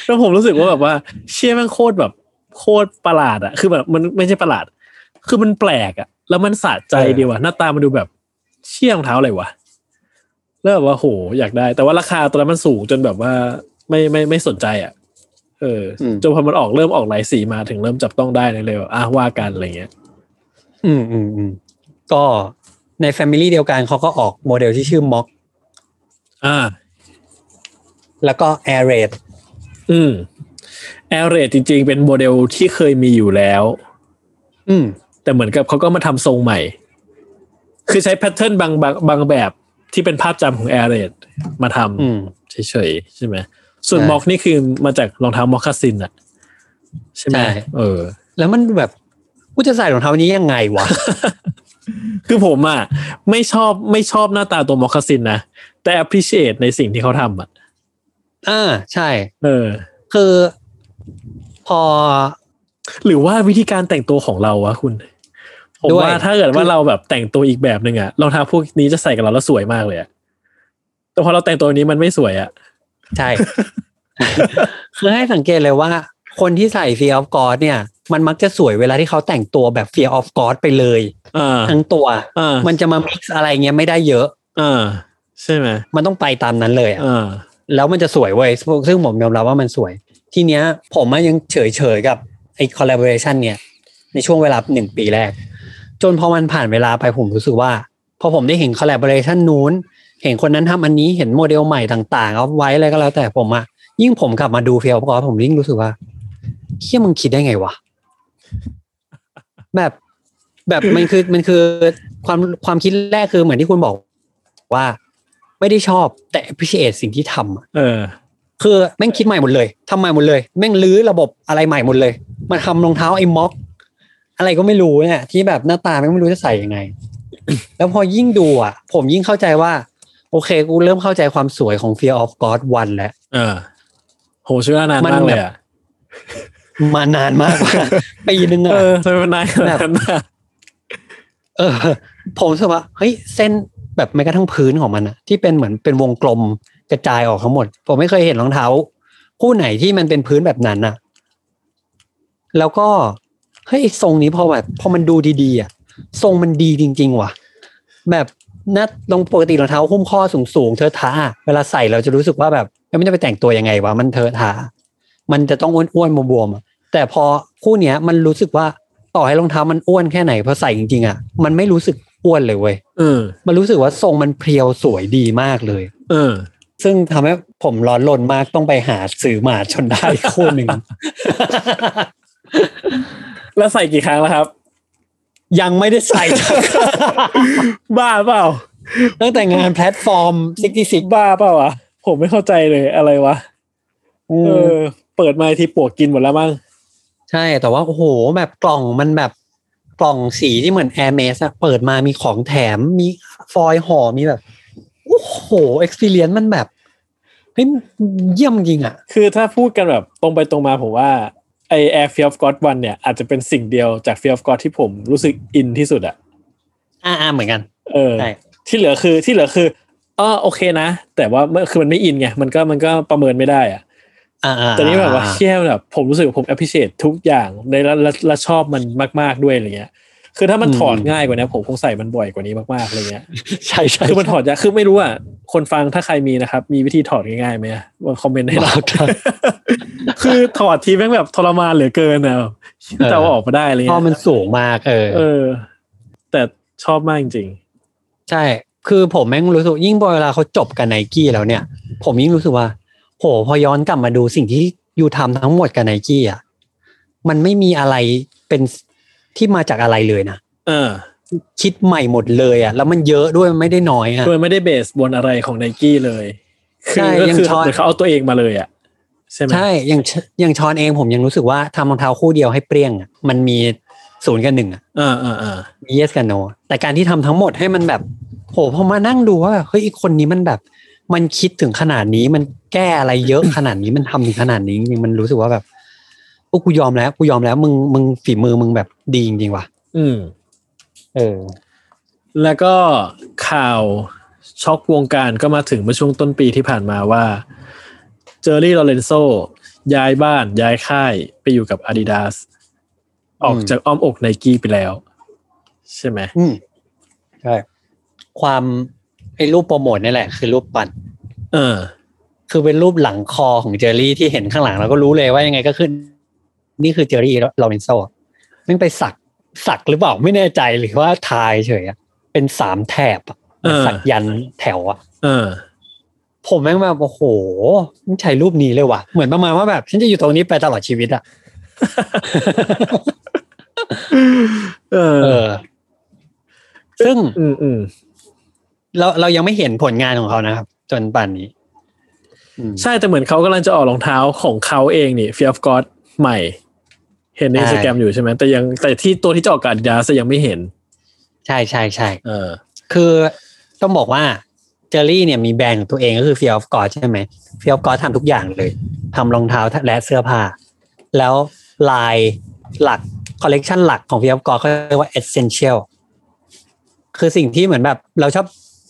แล้วผมรู้สึกว่าแบบว่าเชี่ยแม่งโคตรแบบโคตรประหลาดอ่ะคือแบบมันไม่ใช่ประหลาดคือมันแปลกอ่ะแล้วมันสะใจดีว่ะหน้าตามันดูแบบเชี่ยรองเท้าอะไรวะแล้วแบบว่าโหอยากได้แต่ว่าราคาตอนนั้นมันสูงจนแบบว่าไม่สนใจอ่ะจนพอมันออกเริ่มออกหลายสีมาถึงเริ่มจับต้องได้เลยเลยแบบว่ากันอะไรเงี้ยก็ในแฟมิลี่เดียวกันเขาก็ออกโมเดลที่ชื่อม็อกแล้วก็แอร์เรดแอร์เรดจริงๆเป็นโมเดลที่เคยมีอยู่แล้วแต่เหมือนกับเขาก็มาทำทรงใหม่คือใช้แพทเทิร์นบางแบบที่เป็นภาพจำของแอร์เรดมาทำเฉยๆใช่ไหมส่วนม็อกนี่คือมาจากรองเท้ามอคคาซินอ่ะใช่ไหมแล้วมันแบบกูจะใส่รองเท้านี้ยังไงวะ คือผมอ่ะไม่ชอบหน้าตาตัวมอคคาซินนะแต่ appreciate ในสิ่งที่เขาทำอ่ะใช่คือพอหรือว่าวิธีการแต่งตัวของเราวะคุณผมว่าถ้าเกิดว่าเราแบบแต่งตัวอีกแบบนึงอ่ะรองเท้าพวกนี้จะใส่กับเราแล้วสวยมากเลยอ่ะแต่พอเราแต่งตัวนี้มันไม่สวยอ่ะใช่ คือให้สังเกตเลยว่าคนที่ใส่ Fear of God เนี่ยมันมักจะสวยเวลาที่เขาแต่งตัวแบบ Fear of God ไปเลยทั้งตัวมันจะมา mix อะไรเงี้ยไม่ได้เยอะใช่ไหมมันต้องไปตามนั้นเลยแล้วมันจะสวยเว้ยซึ่งผมยอมรับว่ามันสวยทีเนี้ยผมยังเฉยกับไอ้ collaboration เนี่ยในช่วงเวลา1ปีแรกจนพอมันผ่านเวลาไปผมรู้สึกว่าพอผมได้เห็น collaboration นู้นเห็นคนนั้นทำอันนี้เห็นโมเดลใหม่ต่างๆเอาไว้อะไรก็แล้วแต่ผมอะยิ่งผมกลับมาดู Fear of God ผมยิ่งรู้สึกว่าเหี้ยมึงคิดได้ไงวะแบบมันคือความคิดแรกคือเหมือนที่คุณบอกว่าไม่ได้ชอบแต่ appreciate สิ่งที่ทำคือแม่งคิดใหม่หมดเลยทำใหม่หมดเลยแม่งรื้อระบบอะไรใหม่หมดเลยมาทำรองเท้าไอ้ม็อกอะไรก็ไม่รู้เนี่ยที่แบบหน้าตาแม่งไม่รู้จะใส่ยังไง แล้วพอยิ่งดูอ่ะผมยิ่งเข้าใจว่าโอเคกูเริ่มเข้าใจความสวยของ Fear of God 1 แล้วโหใช้เวลานานมากเลยอ่ะมานานมากปีนึงอ่ะใช้เวลานานแบบผมรู้สึกว่าเฮ้ยเส้นแบบแม้กระทั่งพื้นของมันอ่ะที่เป็นเหมือนเป็นวงกลมกระจายออกทั้งหมดผมไม่เคยเห็นรองเท้าคู่ไหนที่มันเป็นพื้นแบบนั้นอ่ะแล้วก็เฮ้ยทรงนี้พอมันดูดีๆอ่ะทรงมันดีจริงๆว่ะแบบนะลงปกติรองเท้าหุ้มข้อสูงๆเธอทาเวลาใส่เราจะรู้สึกว่าแบบมันจะไปแต่งตัวยังไงวะมันเธอทามันจะต้องอ้วนๆบวมๆแต่พอคู่เนี้ยมันรู้สึกว่าต่อให้รองเท้ามันอ้วนแค่ไหนพอใส่จริงๆอ่ะมันไม่รู้สึกอ้วนเลยเว้ยมันรู้สึกว่าทรงมันเพรียวสวยดีมากเลยซึ่งทำให้ผมร้อนรนมากต้องไปหาซื้อมาจนได้คู่หนึ่ง แล้วใส่กี่ครั้งแล้วครับยังไม่ได้ใส่ บ้าเปล่าตั้งแต่งานแพลตฟอร์ม66บ้าเปล่าอ่ะผมไม่เข้าใจเลยอะไรวะเปิดมาทีปวกกินหมดแล้วมั้งใช่แต่ว่าโอ้โหแบบกล่องมันแบบกล่องสีที่เหมือน Air Max อ่ะเปิดมามีของแถมมีฟอยล์ห่อมีแบบโอ้โห experience มันแบบ เฮ้ยเยี่ยมจริงอ่ะคือถ้าพูดกันแบบตรงไปตรงมาผมว่าไอ้ Air Fear of God 1เนี่ยอาจจะเป็นสิ่งเดียวจาก Fear of God ที่ผมรู้สึกอินที่สุดอ่ะเหมือนกันที่เหลือคืออ๋อโอเคนะแต่ว่าคือมันไม่อินไงมันก็ประเมินไม่ได้อ่ะตอนนี้แบบว่าเชี่ยแบบผมรู้สึกผม appreciate ทุกอย่างในและชอบมันมากๆด้วยอะไรเงี้ยคือถ้ามันถอดง่ายกว่านี้ผมคงใส่มันบ่อยกว่านี้มากๆอะไรเงี้ยใช่ๆคือมันถอดยากคือไม่รู้อ่ะคนฟังถ้าใครมีนะครับมีวิธีถอดง่ายๆมั้ยอ่ะคอมเมนต์ให้เราคือถอดทีแม่งแบบทรมานเหลือเกินอ่ะจะออกมาได้อะไรเงี้ยพอมันสูงมากแต่ชอบมากจริงๆใช่คือผมแม่งรู้สึกยิ่งเวลาเขาจบกับ Nike แล้วเนี่ยผมยิ่งรู้สึกว่าโหพอย้อนกลับมาดูสิ่งที่ยูทำทั้งหมดกับ Nike อ่ะมันไม่มีอะไรเป็นที่มาจากอะไรเลยนะคิดใหม่หมดเลยอ่ะแล้วมันเยอะด้วยไม่ได้น้อยอ่ะด้วยไม่ได้เบสบนอะไรของ Nike เลยคือยังช้อนเขาเอาตัวเองมาเลยอ่ะใช่มั้ยใช่ยังช้อนเองผมยังรู้สึกว่าทำรองเท้าคู่เดียวให้เปรี้ยงอ่ะมันมี0กับ1อ่ะมี yes กับ no แต่การที่ทำทั้งหมดให้มันแบบโหพอมานั่งดูว่าเฮ้ยอีกคนนี้มันแบบมันคิดถึงขนาดนี้มันแก้อะไรเยอะขนาดนี้มันทำถึงขนาดนี้จริงมันรู้สึกว่าแบบโอ้กูยอมแล้วมึงฝีมือมึงแบบดีจริงๆว่ะแล้วก็ข่าวช็อกวงการก็มาถึงเมื่อช่วงต้นปีที่ผ่านมาว่าเจอร์รี่ลอเรนโซย้ายบ้านย้ายค่ายไปอยู่กับ Adidas ออกจากอ้อมอก Nike ไปแล้วใช่ไหมใช่ความไอ้รูปโปรโมทนี่แหละคือรูปปั่นคือเป็นรูปหลังคอของเจอร์รี่ที่เห็นข้างหลังเราก็รู้เลยว่ายังไงก็ขึ้นนี่คือเจอร์รี่ลอเรนโซมันไปสักหรือเปล่าไม่แน่ใจหรือว่าทายเฉยอ่ะเป็น3แถบอ่ะสักยันแถวอ่ะผมแม่งแบบโอ้โหมันใช้รูปนี้เลยว่ะเหมือนประมาณว่าแบบฉันจะอยู่ตรงนี้ไปตลอดชีวิตอ่ะซึ่งเรายังไม่เห็นผลงานของเขานะครับจนป่านนี้ใช่แต่เหมือนเขากำลังจะออกรองเท้าของเขาเองนี่ Fear of God ใหม่เห็นใน Instagram อยู่ใช่ไหมแต่ที่ตัวที่จะออกกับ Adidas ยังไม่เห็นใช่ๆๆคือต้องบอกว่าเจอรี่เนี่ยมีแบรนด์ของตัวเองก็คือ Fear of God ใช่ไหม Fear of God ทำทุกอย่างเลยทำรองเท้าและเสื้อผ้าแล้วลายหลักคอลเลกชันหลักของ Fear of God เขาเรียกว่า Essential คือสิ่งที่เหมือนแบบเราชอบ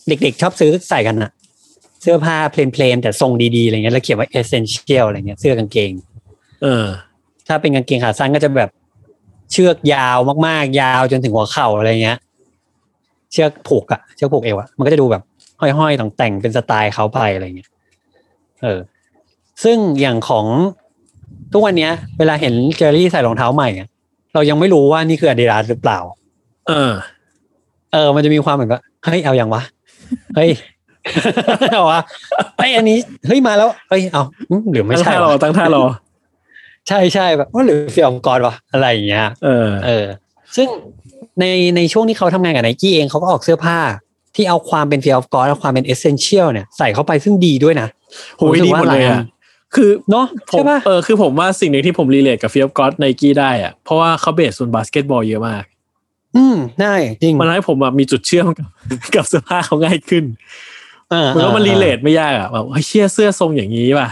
เด็กๆชอบซื้อใส่กันนะเสื้อผ้าเพลนๆแต่ทรงดีๆอะไรเงี้ยแล้วเขียนว่า essential อะไรเงี้ยเสื้อกางเกงถ้าเป็นกางเกงขาสั้นก็จะแบบเชือกยาวมากๆยาวจนถึงหัวเข่าอะไรเงี้ยเชือกผูกเอวอะมันก็จะดูแบบห้อยๆแต่งเป็นสไตล์เขาไปอะไรเงี้ยซึ่งอย่างของทุกวันเนี้ยเวลาเห็นเจอรี่ใส่รองเท้าใหม่อะเรายังไม่รู้ว่านี่คือ Adidas หรือเปล่ามันจะมีความเหมือนกับเฮ้ยเอายังวะเฮ้ยเอาวะไอ้อันนี้เฮ้ยมาแล้วเฮ้ยเอาหรือไม่ใช่รอตั้งท่ารอใช่ๆแบบว่าหรือเสี่ยงก่อนวะอะไรอย่างเงี้ยซึ่งในช่วงที่เขาทำงานกับ Nike เองเขาก็ออกเสื้อผ้าที่เอาความเป็น Fear of God และความเป็น Essential เนี่ยใส่เข้าไปซึ่งดีด้วยนะโหดีหมดเลยอ่ะคือเนาะใช่ป่ะคือผมว่าสิ่งนึงที่ผมรีเลทกับ Fear of God Nike ได้อ่ะเพราะว่าเขาเบสส่วนบาสเกตบอลเยอะมากได้จริงมันให้ผมมีจุดเชื่อมกับเสื้อผ้าเขาง่ายขึ้นเพราะมันรีเลทไม่ยากอ่ะแบบเชี่ยเสื้อทรงอย่างนี้ว่ะ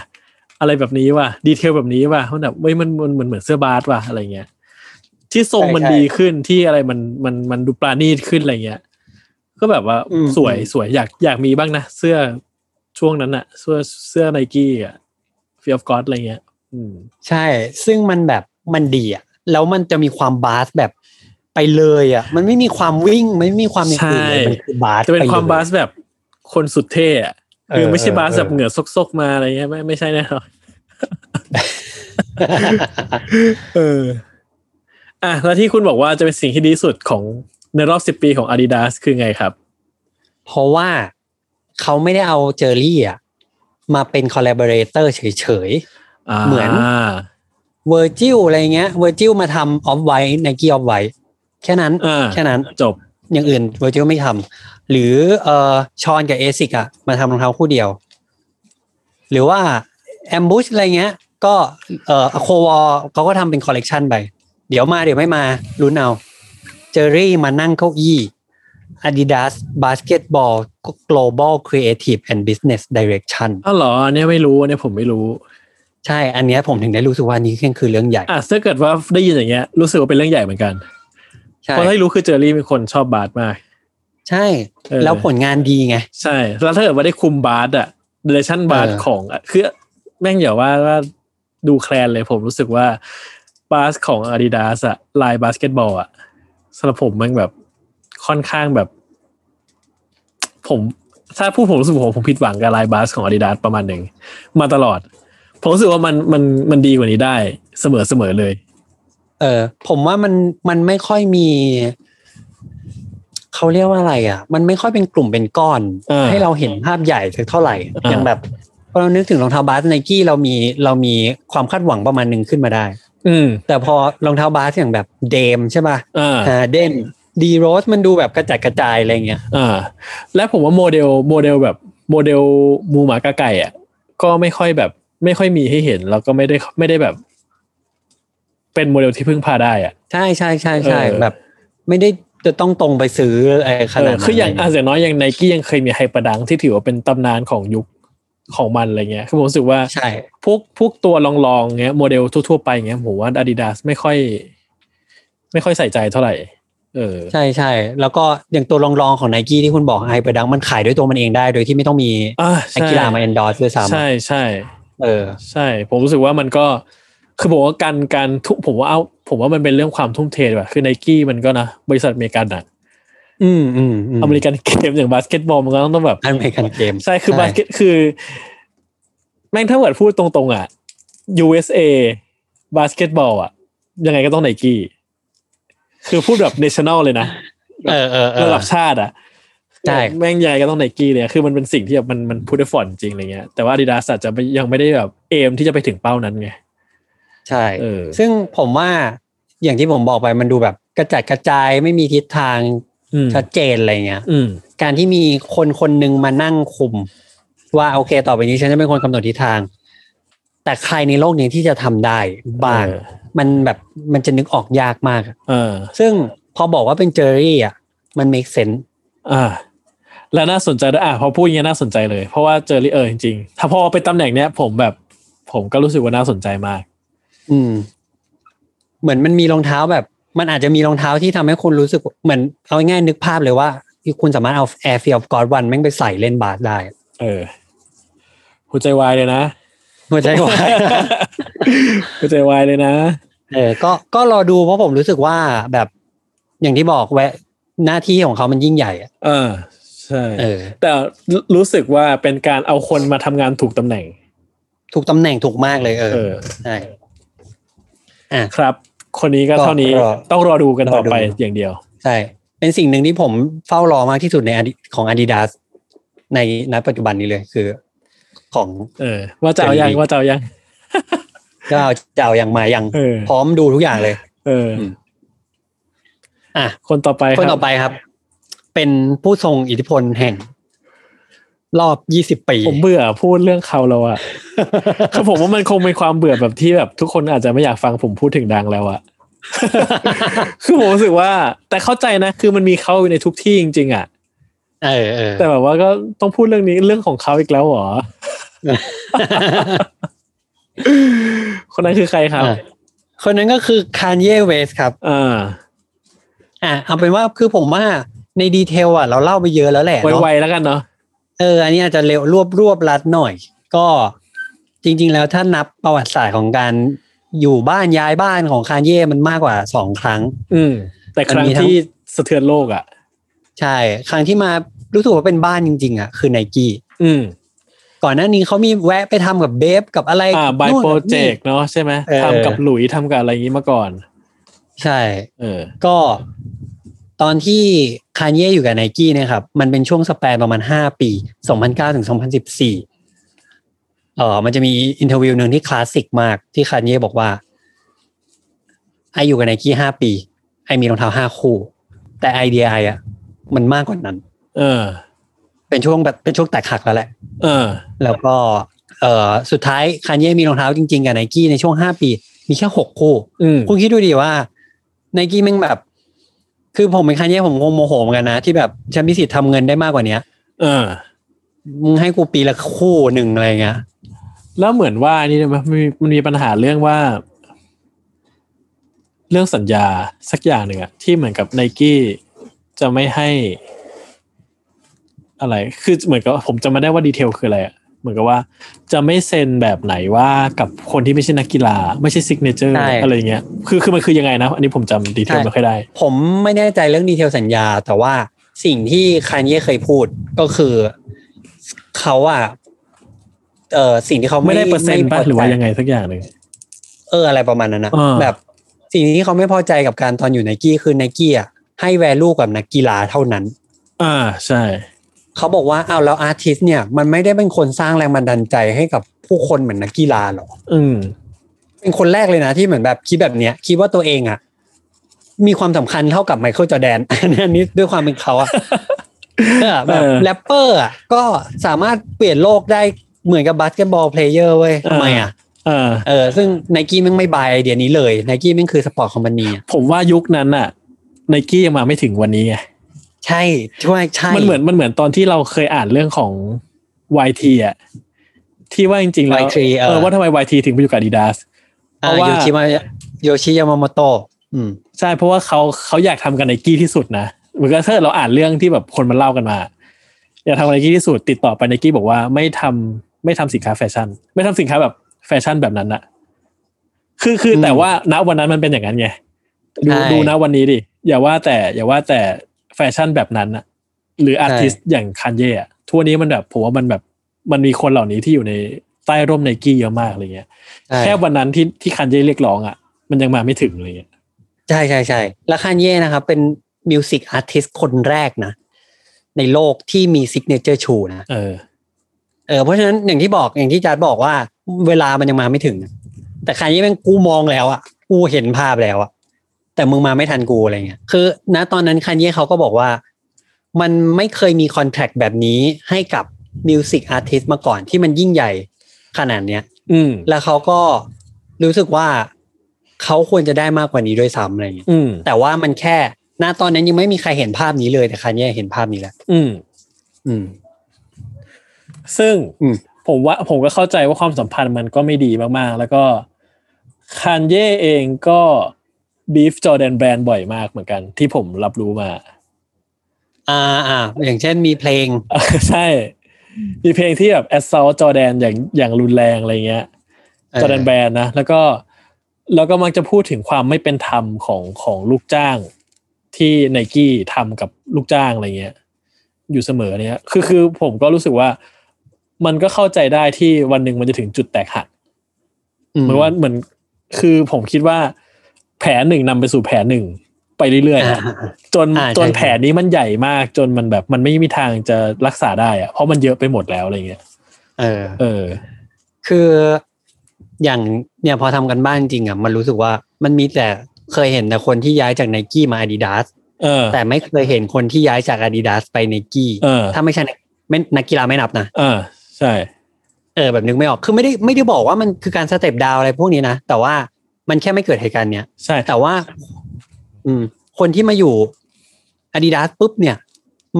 อะไรแบบนี้ว่ะดีเทลแบบนี้ว่ะเขาแบบเฮ้ยมันเหมือนเสื้อบาสว่ะอะไรเงี้ยที่ทรงมันดีขึ้นที่อะไรมันดูปราณีตขึ้นอะไรเงี้ยก็แบบว่าสวยอยากมีบ้างนะเสื้อช่วงนั้นอ่ะเสื้อ Nike อ่ะ Fear of God อะไรเงี้ยใช่ซึ่งมันแบบมันดีอ่ะแล้วมันจะมีความบาสแบบไปเลยอ่ะมันไม่มีความวิ่งไม่มีความอย่างอื่นเลยมันคือบาสจะเป็นความบาสแบบคนสุดเท่อ่ะคือไม่ใช่บาสแบบเหงื่อซกๆมาอะไรเงี้ยไม่ใช่แน่นอนแล้วที่คุณบอกว่าจะเป็นสิ่งที่ดีสุดของในรอบ10ปีของ Adidas คือไงครับเพราะว่าเขาไม่ได้เอาเจอรี่อ่ะมาเป็นคอลลาบอเรเตอร์เฉยๆเหมือนVirgil อะไรเงี้ย Virgil มาทำ Off-White Nike Off-Whiteแค่นั้นจบอย่างอื่น Virgil ไม่ทำหรือชอนกับ ASICS อ่ะมาทำรองเท้าคู่เดียวหรือว่า Ambush อะไรเงี้ยก็โควอเขาก็ทำเป็นคอลเลกชันไปเดี๋ยวมาเดี๋ยวไม่มาลุ้นเอาเจอรี่มานั่งเก้าอี้ Adidas Basketball Global Creative and Business Direction อ้าวเหรออันนี้ไม่รู้เนี่ยผมไม่รู้ใช่อันนี้ผมถึงได้รู้สึกว่านี่คือเรื่องใหญ่อ่ะถ้าเกิดว่าได้ยินอย่างเงี้ยรู้สึกว่าเป็นเรื่องใหญ่เหมือนกันเพราะให้รู้คือเจอรี่เป็นคนชอบบาสมากใช่แล้วผลงานดีไงใช่แล้วถ้าเกิดว่าได้คุมบาสอ่ะเดเรชั่นบาสของคือแม่งอย่าว่าดูแคลนเลยผมรู้สึกว่าบาสของ Adidas อ่ะลายบาสเกตบอลอ่ะสำหรับผมมันแบบค่อนข้างแบบผมถ้าพูดผมรู้สึกผมผิดหวังกับลายบาสของ Adidas ประมาณหนึ่งมาตลอดผมรู้สึกว่ามันดีกว่านี้ได้เสมอเลยผมว่ามันไม่ค่อยมีเขาเรียกว่าอะไรอ่ะมันไม่ค่อยเป็นกลุ่มเป็นก้อนให้เราเห็นภาพใหญ่สักเท่าไหร่อย่างแบบพอเรานึกถึงรองเท้าบาส Nike เรามีความคาดหวังประมาณนึงขึ้นมาได้แต่พอรองเท้าบาสอย่างแบบเดมใช่ป่ะเดมดีโรสมันดูแบบกระจัดกระจายอะไรเงี้ยและผมว่าโมเดลแบบโมเดลมูหมากะไก่อ่ะก็ไม่ค่อยมีให้เห็นแล้วก็ไม่ได้แบบเป็นโมเดลที่พึ่งพาได้อ่ะใช่ๆๆๆแบบไม่ได้จะต้องตรงไปซื้อไอ้ขนาดนั้นคืออย่างอย่างน้อยอย่าง Nike ยังเคยมีไฮเปอร์ดังที่ถือว่าเป็นตำนานของยุคของมันอะไรเงี้ยคือผมรู้สึกว่าใช่พวกตัวลองๆเงี้ยโมเดลทั่วๆไปเงี้ยผมว่า Adidas ไม่ค่อยใส่ใจเท่าไหร่ใช่ๆแล้วก็อย่างตัวลองๆของ Nike ที่คุณบอกไฮเปอร์ดังมันขายด้วยตัวมันเองได้โดยที่ไม่ต้องมีนักกีฬามา endorse ด้วยซ้ำใช่ๆใช่ผมรู้สึกว่ามันก็คือบอกว่าการผมว่ามันเป็นเรื่องความทุ่มเทว่ะคือ Nike มันก็นะบริษัทอเมริกันน่ะอเมริกันเกมอย่างบาสเกตบอลมันก็ต้องแบบอเมริกันเกมใช่คือบาสเกตคือแม่งถ้าเกิดพูดตรงๆอ่ะ USA บาสเกตบอลอ่ะยังไงก็ต้อง Nike คือพูดแบบ national เลยนะระดับชาติอ่ะใช่แม่งใหญ่ก็ต้อง Nike เลยคือมันเป็นสิ่งที่แบบมันพูดได้ฟอนจริงอะไรเงี้ยแต่ว่า Adidas อาจจะยังไม่ได้แบบเอมที่จะไปถึงเป้านั้นไงใช่ซึ่งผมว่าอย่างที่ผมบอกไปมันดูแบบกระจัดกระจายไม่มีทิศทางชัดเจนอะไรเงี้ยการที่มีคนๆนึงมานั่งคุมว่าโอเคต่อไปนี้ฉันจะเป็นคนกำหนดทิศทางแต่ใครในโลกนี้ที่จะทำได้บ้างมันแบบมันจะนึกออกยากมากซึ่งพอบอกว่าเป็นเจอรี่อ่ะมัน make sense และน่าสนใจด้วยพอพูดอย่างนี้น่าสนใจเลยเพราะว่าเจอรี่จริงๆถ้าพอไปตำแหน่งเนี้ยผมก็รู้สึกว่าน่าสนใจมากเหมือนมันมีรองเท้าแบบมันอาจจะมีรองเท้าที่ทำให้คุณรู้สึกเหมือนเอาง่ายนึกภาพเลยว่าคุณสามารถเอา Fear of God 1แม่งไปใส่เล่นบาสได้หัวใจวายเลยนะหัวใจวาย หัวใจวายเลยนะก็รอดูเพราะผมรู้สึกว่าแบบอย่างที่บอกว่าหน้าที่ของเขามันยิ่งใหญ่ใช่แต่รู้สึกว่าเป็นการเอาคนมาทำงานถูกตำแหน่งถูกมากเลยใช่ครับคนนี้ก็เท่านี้ต้องรอดูกันต่อไปอย่างเดียวใช่เป็นสิ่งหนึ่งที่ผมเฝ้ารอมากที่สุดในของ Adidas ในณปัจจุบันนี้เลยคือของว่าจะเอายังก็จะเอายังมายังพร้อมดูทุกอย่างเลยคนต่อไปครับเป็นผู้ทรงอิทธิพลแห่งรอบ20ปีผมเบื่อพูดเรื่องเขาแล้วอ่ะคือผมว่ามันคงเป็นความเบื่อแบบที่แบบทุกคนอาจจะไม่อยากฟังผมพูดถึงดังแล้วอ่ะคือผมรู้สึกว่าแต่เข้าใจนะคือมันมีเขาอยู่ในทุกที่จริงๆอ่ะแต่แบบว่าก็ต้องพูดเรื่องนี้เรื่องของเขาอีกแล้วหรอคนนั้นคือใครครับคนนั้นก็คือ Kanye West ครับเอาเป็นว่าคือผมว่าในดีเทลอ่ะเราเล่าไปเยอะแล้วแหละไวๆแล้วกันเนาะอันนี้อาจจะเร็วรวบรัดหน่อยก็จริงๆแล้วถ้านับประวัติศาสตร์ของการอยู่บ้านย้ายบ้านของคานเย่มันมากกว่า2ครั้งแต่ครั้งที่สะเทือนโลกอ่ะใช่ครั้งที่มารู้สึกว่าเป็นบ้านจริงๆอ่ะคือ Nike ก่อนหน้านี้เขามีแวะไปทำกับเบฟกับอะไรบายโปรเจกต์เนาะใช่ไหมทำกับหลุยทำกับอะไรอย่างนี้มาก่อนใช่ก็ตอนที่คานเย่อยู่กับ Nike เนี่ยครับมันเป็นช่วงสแปนประมาณ5ปี2009ถึง2014มันจะมีอินเทอร์วิวนึงที่คลาสสิกมากที่คานเย่บอกว่าไออยู่กับ Nike 5ปีไอมีรองเท้า5คู่แต่ไอเดียไออ่ะมันมากกว่านั้นเป็นช่วงแบบเป็นช่วงแตกหักแล้วแหละแล้วก็สุดท้ายคานเย่มีรองเท้าจริงๆกับ Nike ในช่วง5ปีมีแค่6คู่คุณคิดดูดิว่า Nike แม่งแบบ คือผมเป็นKanyeผมคงโมโหเหมือนกันนะที่แบบฉันมีสิทธิ์ทำเงินได้มากกว่านี้เออมึงให้กูปีละคู่หนึ่งอะไรเงี้ยแล้วเหมือนว่านี่มันมีปัญหาเรื่องว่าเรื่องสัญญาสักอย่างหนึ่งอะที่เหมือนกับ Nike จะไม่ให้อะไรคือเหมือนกับผมจะไม่ได้ว่าดีเทลคืออะไรอะเหมือนกับว่าจะไม่เซ็นแบบไหนว่ากับคนที่ไม่ใช่นักกีฬาไม่ใช่ซิกเนเจอร์อะไรเงี้ยคือมันคือยังไงนะอันนี้ผมจำดีเทลไม่ค่อยได้ผมไม่แน่ใจเรื่องดีเทลสัญญาแต่ว่าสิ่งที่Kanyeเคยพูดก็คือเขาอะสิ่งที่เขาไม่ได้เปอร์เซ็นต์ป่ะหรือว่ายังไงสักอย่างนึงอะไรประมาณนั้นนะแบบสิ่งที่เขาไม่พอใจกับการตอนอยู่ Nike คือ Nike อ่ะให้ value กับนักกีฬาเท่านั้นใช่เขาบอกว่าเอาแล้วอาร์ติสต์เนี่ยมันไม่ได้เป็นคนสร้างแรงบันดาลใจให้กับผู้คนเหมือนนักกีฬาหรอเป็นคนแรกเลยนะที่เหมือนแบบคิดแบบเนี้ยคิดว่าตัวเองอ่ะมีความสำคัญเท่ากับไมเคิลจอร์แดนอันนี้ด้วยความเป็นเขาอ่ะแบบแรปเปอร์อ่ะก็สามารถเปลี่ยนโลกได้เหมือนกับบาสเกตบอลเพลเยอร์เว้ยทำไมอ่ะซึ่ง Nike แม่งไม่บายไอเดียนี้เลย Nike แม่งคือสปอร์ตคอมพานีผมว่ายุคนั้นน่ะ Nike ยังมาไม่ถึงวันนี้ไงใช่ใช่มันเหมือนตอนที่เราเคยอ่านเรื่องของ YT อ่ะที่ว่าจริงๆแล้วว่าทำไม YT ถึงไปอยู่กับ Adidas เพราะว่าโยชิยามาโมโตะใช่เพราะว่าเขาอยากทำกับ Nike ที่สุดนะเหมือนกับถ้าเราอ่านเรื่องที่แบบคนมันเล่ากันมาอยากทำกับ Nike ที่สุดติดต่อไป Nike บอกว่าไม่ทำสินค้าแฟชั่นไม่ทำสินค้าแบบแฟชั่นแบบนั้นน่ะคือแต่ว่าณวันนั้นมันเป็นอย่างนั้นไงดูณวันนี้ดิอย่าว่าแต่แฟชั่นแบบนั้นน่ะหรืออาร์ติสต์อย่างKanyeอ่ะทั่วนี้มันแบบผมว่ามันแบบมันมีคนเหล่านี้ที่อยู่ในใต้ร่ม Nike เยอะมากอะไรเงี้ยแค่วันนั้นที่Kanyeเรียกร้องอ่ะมันยังมาไม่ถึงอะไรเงี้ยใช่ๆๆแล้วKanyeนะครับเป็นมิวสิกอาร์ติสต์คนแรกนะในโลกที่มีซิกเนเจอร์ชูนะเพราะฉะนั้นอย่างที่จาร์บอกว่าเวลามันยังมาไม่ถึงแต่คันนี้แม่งกูมองแล้วอ่ะกูเห็นภาพแล้วอ่ะแต่มึงมาไม่ทันกูอะไรเงี้ยคือณตอนนั้นคันนี้เขาก็บอกว่ามันไม่เคยมีคอนแทคแบบนี้ให้กับมิวสิกอาร์ติสต์มาก่อนที่มันยิ่งใหญ่ขนาดเนี้ยแล้วเขาก็รู้สึกว่าเขาควรจะได้มากกว่านี้ด้วยซ้ำอะไรเงี้ยแต่ว่ามันแค่ณตอนนั้นยังไม่มีใครเห็นภาพนี้เลยแต่คันนี้เห็นภาพนี้แล้วซึ่งผมว่าผมก็เข้าใจว่าความสัมพันธ์มันก็ไม่ดีมากๆแล้วก็Kanyeเองก็บีฟจอร์แดนแบรนด์บ่อยมากเหมือนกันที่ผมรับรู้มาอย่างเช่นมีเพลงใช่มีเพลงที่แบบ assault จอร์แดนอย่างรุนแรงอะไรเงี้ยจอร์แดนแบรนด์นะแล้วก็มักจะพูดถึงความไม่เป็นธรรมของลูกจ้างที่ Nike ทำกับลูกจ้างอะไรเงี้ยอยู่เสมอเนี่ยคือผมก็รู้สึกว่ามันก็เข้าใจได้ที่วันหนึ่งมันจะถึงจุดแตกหักเหมือนว่าเหมือนคือผมคิดว่าแผลหนึ่งนำไปสู่แผลหนึ่งไปเรื่อยๆจนแผลนี้มันใหญ่มากจนมันแบบมันไม่มีทางจะรักษาได้อะเพราะมันเยอะไปหมดแล้วอะไรเงี้ยคืออย่างเนี่ยพอทำกันบ้านจริงอะมันรู้สึกว่ามันมีแต่เคยเห็นแต่คนที่ย้ายจาก Nike มา Adidasแต่ไม่เคยเห็นคนที่ย้ายจาก Adidas ไป Nike ถ้าไม่ใช่นักกีฬาไม่นับนะใช่แบบนึกไม่ออกคือไม่ได้บอกว่ามันคือการสเต็ปดาวอะไรพวกนี้นะแต่ว่ามันแค่ไม่เกิดเหตุการณ์เนี้ยใช่แต่ว่าคนที่มาอยู่ Adidas ปุ๊บเนี่ย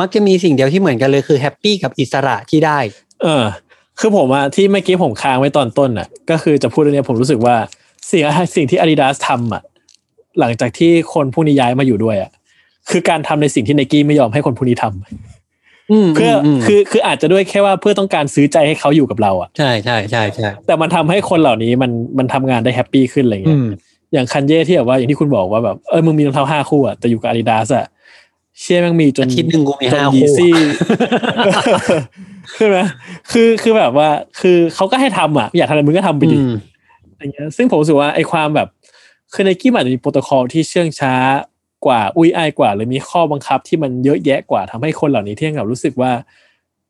มักจะมีสิ่งเดียวที่เหมือนกันเลยคือแฮปปี้กับอิสระที่ได้คือผมอะที่เมื่อกี้ผมค้างไว้ตอนต้นน่ะก็คือจะพูดเรื่องนี้ผมรู้สึกว่าสิ่งที่ Adidas ทำอะหลังจากที่คนพวกนี้ย้ายมาอยู่ด้วยอะคือการทำในสิ่งที่ Nike ไม่ยอมให้คนผู้นี้ทำเพื่อคืออาจจะด้วยแค่ว่าเพื่อต้องการซื้อใจให้เขาอยู่กับเราอ่ะใช่แต่มันทำให้คนเหล่านี้มันทำงานได้แฮปปี้ขึ้นอะไรเงี้ยอย่างKanyeที่แบบว่าอย่างที่คุณบอกว่าแบบมึงมีรองเท้า5คู่อ่ะแต่อยู่กับ Adidas อ่ะเชี่ยแม่งมีจนอาทิตย์นึงกูมี5คู่ Yeezy ใช่มั้ยคือแบบว่าคือเขาก็ให้ทำอ่ะอยากทำอะไรมึงก็ทำไปดิอะไรเงี้ยซึ่งผมรู้สึกว่าไอ้ความแบบคือ Nike มันอาจจะมีโปรโตคอลที่เชื่องช้ากว่าอุ้ยอ้ายกว่าหรือมีข้อบังคับที่มันเยอะแยะกว่าทำให้คนเหล่านี้เที่ยงกับรู้สึกว่า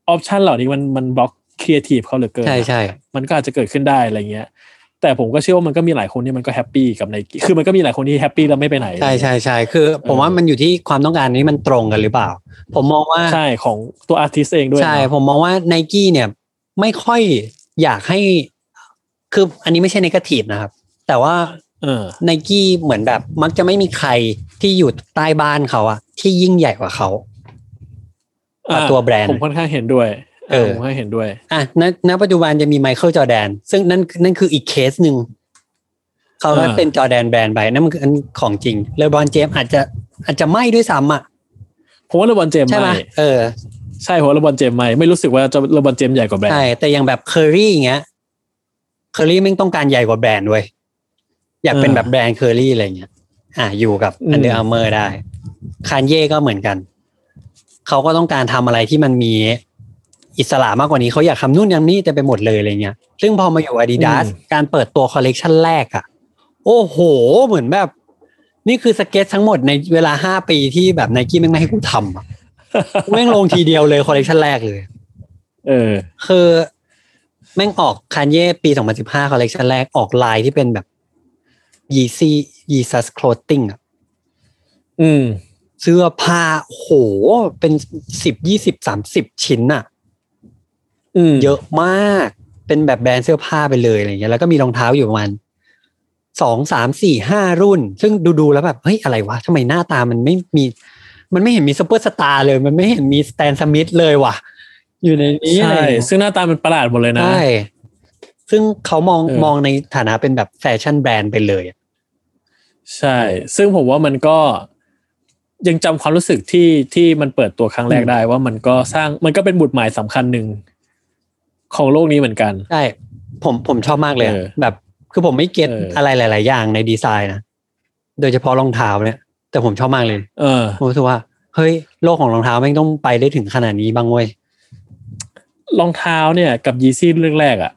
ออปชันเหล่านี้มันบล็อกครีเอทีฟเขาเหลือเกินใช่ๆมันก็อาจจะเกิดขึ้นได้อะไรเงี้ยแต่ผมก็เชื่อว่ามันก็มีหลายคนที่มันก็แฮปปี้กับในคือมันก็มีหลายคนที่แฮปปี้แล้วไม่ไปไหนใช่ๆๆคือผมว่ามันอยู่ที่ความต้องการนี้มันตรงกันหรือเปล่าผมมองว่าใช่ของตัวอาร์ติสต์เองด้วยใช่ผมมองว่า Nike เนี่ยไม่ค่อยอยากให้คืออันนี้ไม่ใช่เนกาทีฟนะครับแต่ว่า Nike เหมือนแบบมักจะไม่มีใครที่อยู่ใต้บ้านเขาอะที่ยิ่งใหญ่กว่าเขาตัวแบรนด์ผมค่อนข้างเห็นด้วยผมค่อนข้างเห็นด้วยอ่ะณปัจจุบันจะมีไมเคิลจอร์แดนซึ่งนั่นคืออีกเคสนึงเขาก็เป็นจอร์แดนแบรนด์ไปนั่นมันคือของจริงเลบรอนเจมส์อาจจะไม่ด้วยซ้ำอ่ะผมว่าเลบรอนเจมส์ใช่ไหมใช่ผมว่าเลบรอนเจมส์ไม่รู้สึกว่าจะเลบรอนเจมส์ใหญ่กว่าแบรนด์ใช่แต่อย่างแบบเคอรี่อย่างเงี้ยเคอรี่ไม่ต้องการใหญ่กว่าแบรนด์เว้ยอยากเป็นแบบแบรนด์เคอรี่อะไรเงี้ยอยู่กับอันเดอร์อาร์เมอร์ได้Kanyeก็เหมือนกันเขาก็ต้องการทำอะไรที่มันมีอิสระมากกว่านี้เขาอยากทำนู่นทำนี่แต่ไปหมดเลยอะไรเงี้ยซึ่งพอมาอยู่ Adidas การเปิดตัวคอลเลกชันแรกอ่ะโอ้โหเหมือนแบบนี่คือสเก็ตทั้งหมดในเวลา5ปีที่แบบ Nike ไม่ให้กูทำอ่ะแม่งลงทีเดียวเลยคอลเลกชันแรกเลยคือแม่งออก Kanye ปี2015คอลเลกชันแรกออกลายที่เป็นแบบ Yeezy Jesus Clothing อ่ะเสื้อผ้าโหเป็น10-20-30 ชิ้นน่ะเยอะมากเป็นแบบแบรนด์เสื้อผ้าไปเลยอะไรเงี้ยแล้วก็มีรองเท้าอยู่ประมาณ 2-3-4-5 รุ่นซึ่งดูๆแล้วแบบเฮ้ยอะไรวะทำไมหน้าตามันไม่เห็นมีซุปเปอร์สตาร์เลยมันไม่เห็นมีสแตนสมิธเลยว่ะอยู่ในนี้ใช่ซึ่งหน้าตามันประหลาดหมดเลยนะใช่ซึ่งเขามองในฐานะเป็นแบบแฟชั่นแบรนด์ไปเลยใช่ซึ่งผมว่ามันก็ยังจำความรู้สึกที่มันเปิดตัวครั้งแรกได้ว่ามันก็สร้างมันก็เป็นบทหมายสำคัญหนึ่งของโลกนี้เหมือนกันใช่ผมชอบมากเลยแบบคือผมไม่เก็ตอะไรหลายๆอย่างในดีไซน์นะโดยเฉพาะรองเท้าเนี่ยแต่ผมชอบมากเลยผมรู้สึกว่าเฮ้ยโลกของรองเท้าแม่งต้องไปได้ถึงขนาดนี้บ้างเว้ยรองเท้าเนี่ยกับยีซี่เรื่องแรกอ่ะ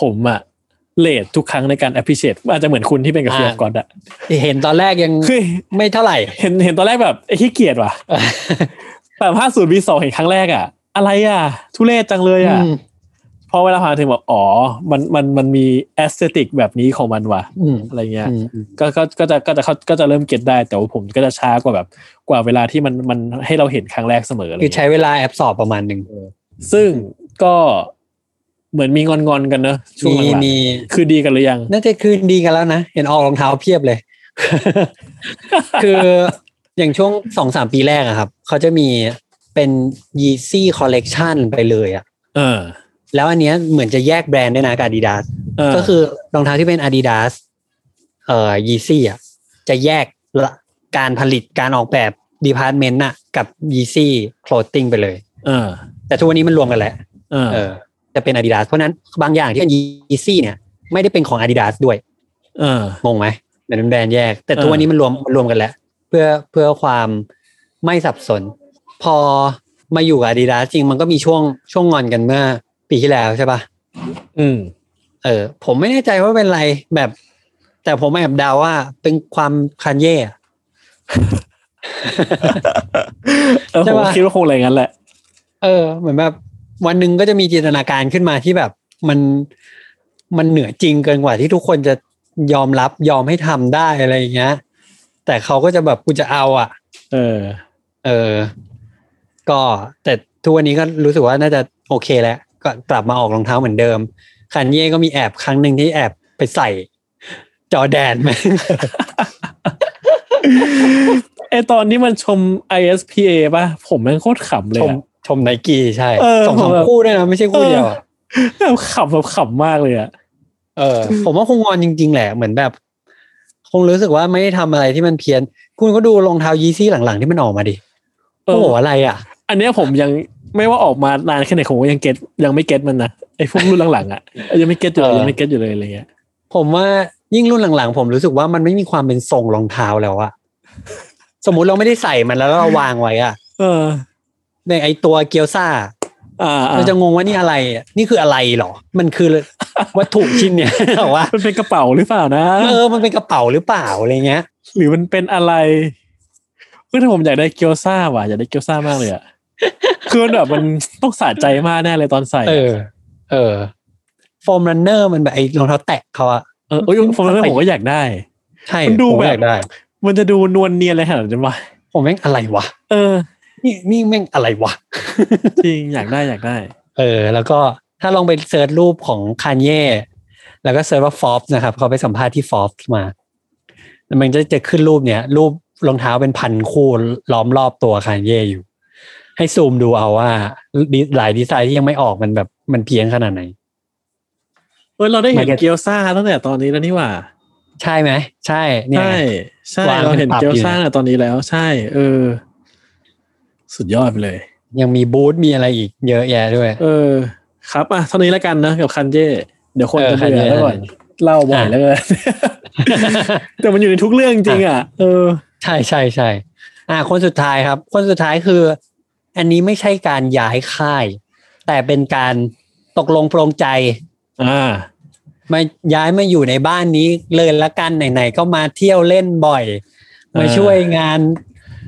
ผมอ่ะเลททุกครั้งในการ appreciate อาจจะเหมือนคุณที่เป็นกับ Fear of God อ่ะเห็นตอนแรกยังไม่เท่าไหร่เห็นตอนแรกแบบไอ้ขี้เกียจว่ะแต่50 V2 เห็นครั้งแรกอ่ะอะไรอ่ะทุเรศจังเลยอ่ะพอเวลาผ่านถึงแบบอ๋อมันมี aesthetic แบบนี้ของมันว่ะอะไรเงี้ยก็จะเริ่มเก็ตได้แต่ว่าผมก็จะช้ากว่าแบบกว่าเวลาที่มันให้เราเห็นครั้งแรกเสมอเลยคือใช้เวลา absorb ประมาณนึงซึ่งก็เหมือนมีงอนกันเนอะช่วงหลังๆคือดีกันหรือยังน่าจะคืนดีกันแล้วนะเห็นออกรองเท้าเพียบเลย คืออย่างช่วง 2-3 ปีแรกอะครับเขาจะมีเป็น Yeezy Collection ไปเลยอะแล้วอันเนี้ยเหมือนจะแยกแบรนด์ด้วยนะกับ Adidas ก็คือรองเท้าที่เป็น Adidas Yeezy อะจะแยกการผลิตการออกแบบ Department น่ะกับ Yeezy Clothing ไปเลยแต่ทุกวันนี้มันรวมกันแหละจะเป็น Adidas เพราะนั้นบางอย่างที่เป็น Yeezy เนี่ยไม่ได้เป็นของ Adidas ด้วยงงไหมเป็นแบรนด์แยกแต่ตัวนี้มันรวมกันแล้วเพื่อความไม่สับสนพอมาอยู่กับ Adidas จริงมันก็มีช่วงงอนกันเมื่อปีที่แล้วใช่ป่ะผมไม่แน่ใจว่าเป็นไรแบบแต่ผมแอบเดาว่าเป็นความKanye ผมคิดว่าคงอะไรงั้นแหละเหมือนแบบวันหนึ่งก็จะมีจินตนาการขึ้นมาที่แบบมันเหนือจริงเกินกว่าที่ทุกคนจะยอมรับยอมให้ทำได้อะไรอย่างเงี้ยแต่เขาก็จะแบบกูจะเอาอ่ะก็แต่ทุกวันนี้ก็รู้สึกว่าน่าจะโอเคแล้วก็กลับมาออกรองเท้าเหมือนเดิมคันเย่ก็มีแอบครั้งหนึ่งที่แอบไปใส่จอแดนมั้ง ตอนนี้มันชม ISPA ป่ะผมมันโคตรขำเลยชม Nike ใช่2-3 คู่ด้วยนะไม่ใช่คู่เดียวอ่ะขำมากเลยอ่ะผมว่าคงงอนจริงๆแหละเหมือนแบบคงรู้สึกว่าไม่ได้ทำอะไรที่มันเพี้ยนคุณก็ดูรองเท้า Yeezy หลังๆที่มันออกมาดิโอ้โหอะไรอ่ะอันเนี้ยผมยังไม่ว่าออกมานานแค่ไหนผมก็ยังเก็ตยังไม่เก็ตมันนะไอ้พวกรุ่นหลังๆอ่ะยังไม่เก็ตอยู่เลยอะไรเงี้ยผมว่ายิ่งรุ่นหลังๆผมรู้สึกว่ามันไม่มีความเป็นทรงรองเท้าแล้วอ่ะสมมุติเราไม่ได้ใส่มันแล้วเราวางไว้อ่ะในไอตัวเกียวซ่าเราจะงงว่านี่อะไรนี่คืออะไรหรอมันคือวัตถุชิ้นเนี่ยหรอวะมันเป็นกระเป๋าหรือเปล่านะมันเป็นกระเป๋าหรือเปล่าอะไรเงี้ยหรือมันเป็นอะไรเมื่อผมอยากได้เกียวซ่าว่ะอยากได้เกียวซ่ามากเลยอ่ะคือแบบมันต้องสะใจมากแน่เลยตอนใส่ฟอร์มรันเนอร์มันแบบไอรองเท้าแตะเขาอ่ะโอ้ยฟอร์มรันเนอร์ผมก็อยากได้ใช่มันดูแบบมันจะดูนวลเนียนอะไรขนาดนั้นวะผมแม่งอะไรวะนี่แม่งอะไรวะจริงอยากได้แล้วก็ถ้าลองไปเสิร์ชรูปของKanyeแล้วก็เสิร์ชว่าฟอร์บนะครับเขาไปสัมภาษณ์ที่ฟอร์บมา มันจะขึ้นรูปเนี่ยรูปรองเท้าเป็นพันคู่ล้อมรอบตัวคานเย่อยู่ให้ซูมดูเอาว่าหลายดีไซน์ที่ยังไม่ออกมันแบบมันเพี้ยนขนาดไหนเออเราได้เห็นเกียวซ่าตั้งแต่ตอนนี้แล้วนี่หว่าใช่ไหมใช่เนี่ยใช่เราเห็นเกียวซ่าตอนนี้แล้วใช่เออสุดยอดไปเลยยังมีบูธมีอะไรอีกเยอะแยะด้วยเออครับอ่ะเท่านี้แล้วกันนะกับคันเย่เดี๋ยวคนจะเบื่อแล้วก่อนเล่าบ่อยแล้วกันแต่มันอยู่ในทุกเรื่องจริงอ่ะเออใช่ใช่ใช่คนสุดท้ายครับคนสุดท้ายคืออันนี้ไม่ใช่การย้ายค่ายแต่เป็นการตกลงปรงใจมาย้ายมาอยู่ในบ้านนี้เลยละกันไหนๆก็มาเที่ยวเล่นบ่อยมาช่วยงาน